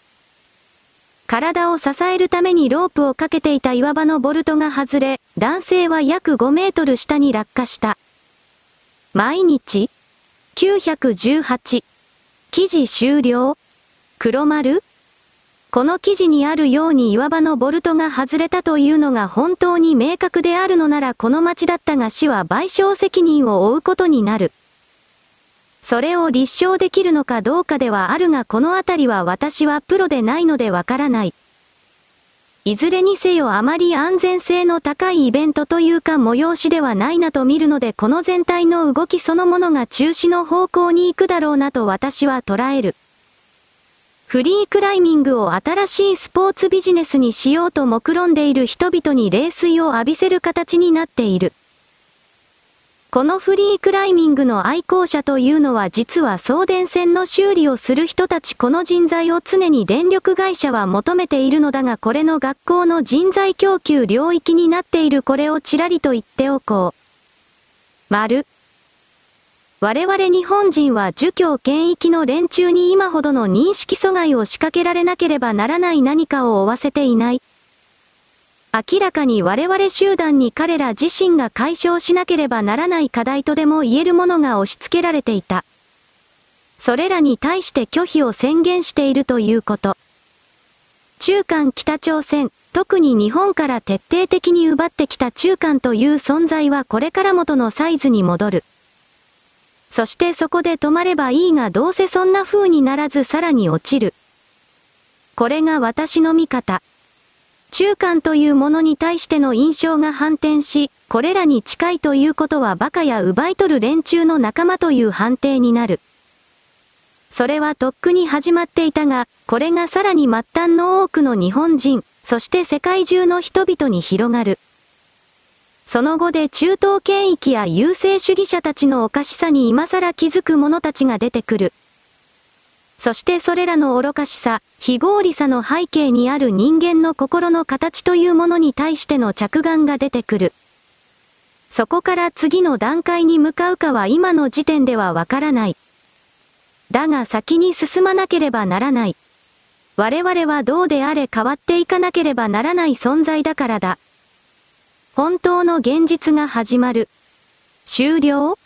体を支えるためにロープをかけていた岩場のボルトが外れ、男性は約ごメートル下に落下した。毎日きゅうひゃくじゅうはち。記事終了。黒丸。この記事にあるように岩場のボルトが外れたというのが本当に明確であるのならこの町だったが市は賠償責任を負うことになる。それを立証できるのかどうかではあるがこのあたりは私はプロでないのでわからない。いずれにせよあまり安全性の高いイベントというか催しではないなと見るのでこの全体の動きそのものが中止の方向に行くだろうなと私は捉える。フリークライミングを新しいスポーツビジネスにしようと目論んでいる人々に冷水を浴びせる形になっている。このフリークライミングの愛好者というのは実は送電線の修理をする人たち。この人材を常に電力会社は求めているのだが、これの学校の人材供給領域になっている。これをちらりと言っておこう。丸。我々日本人は儒教権益の連中に今ほどの認識阻害を仕掛けられなければならない何かを負わせていない。明らかに我々集団に彼ら自身が解消しなければならない課題とでも言えるものが押し付けられていた。それらに対して拒否を宣言しているということ。中韓北朝鮮、特に日本から徹底的に奪ってきた中韓という存在はこれから元のサイズに戻る。そしてそこで止まればいいが、どうせそんな風にならずさらに落ちる。これが私の見方。中間というものに対しての印象が反転し、これらに近いということはバカや奪い取る連中の仲間という判定になる。それはとっくに始まっていたが、これがさらに末端の多くの日本人、そして世界中の人々に広がる。その後で中東権益や優勢主義者たちのおかしさに今更気づく者たちが出てくる。そしてそれらの愚かしさ、非合理さの背景にある人間の心の形というものに対しての着眼が出てくる。そこから次の段階に向かうかは今の時点ではわからない。だが先に進まなければならない。我々はどうであれ変わっていかなければならない存在だからだ。本当の現実が始まる。終了。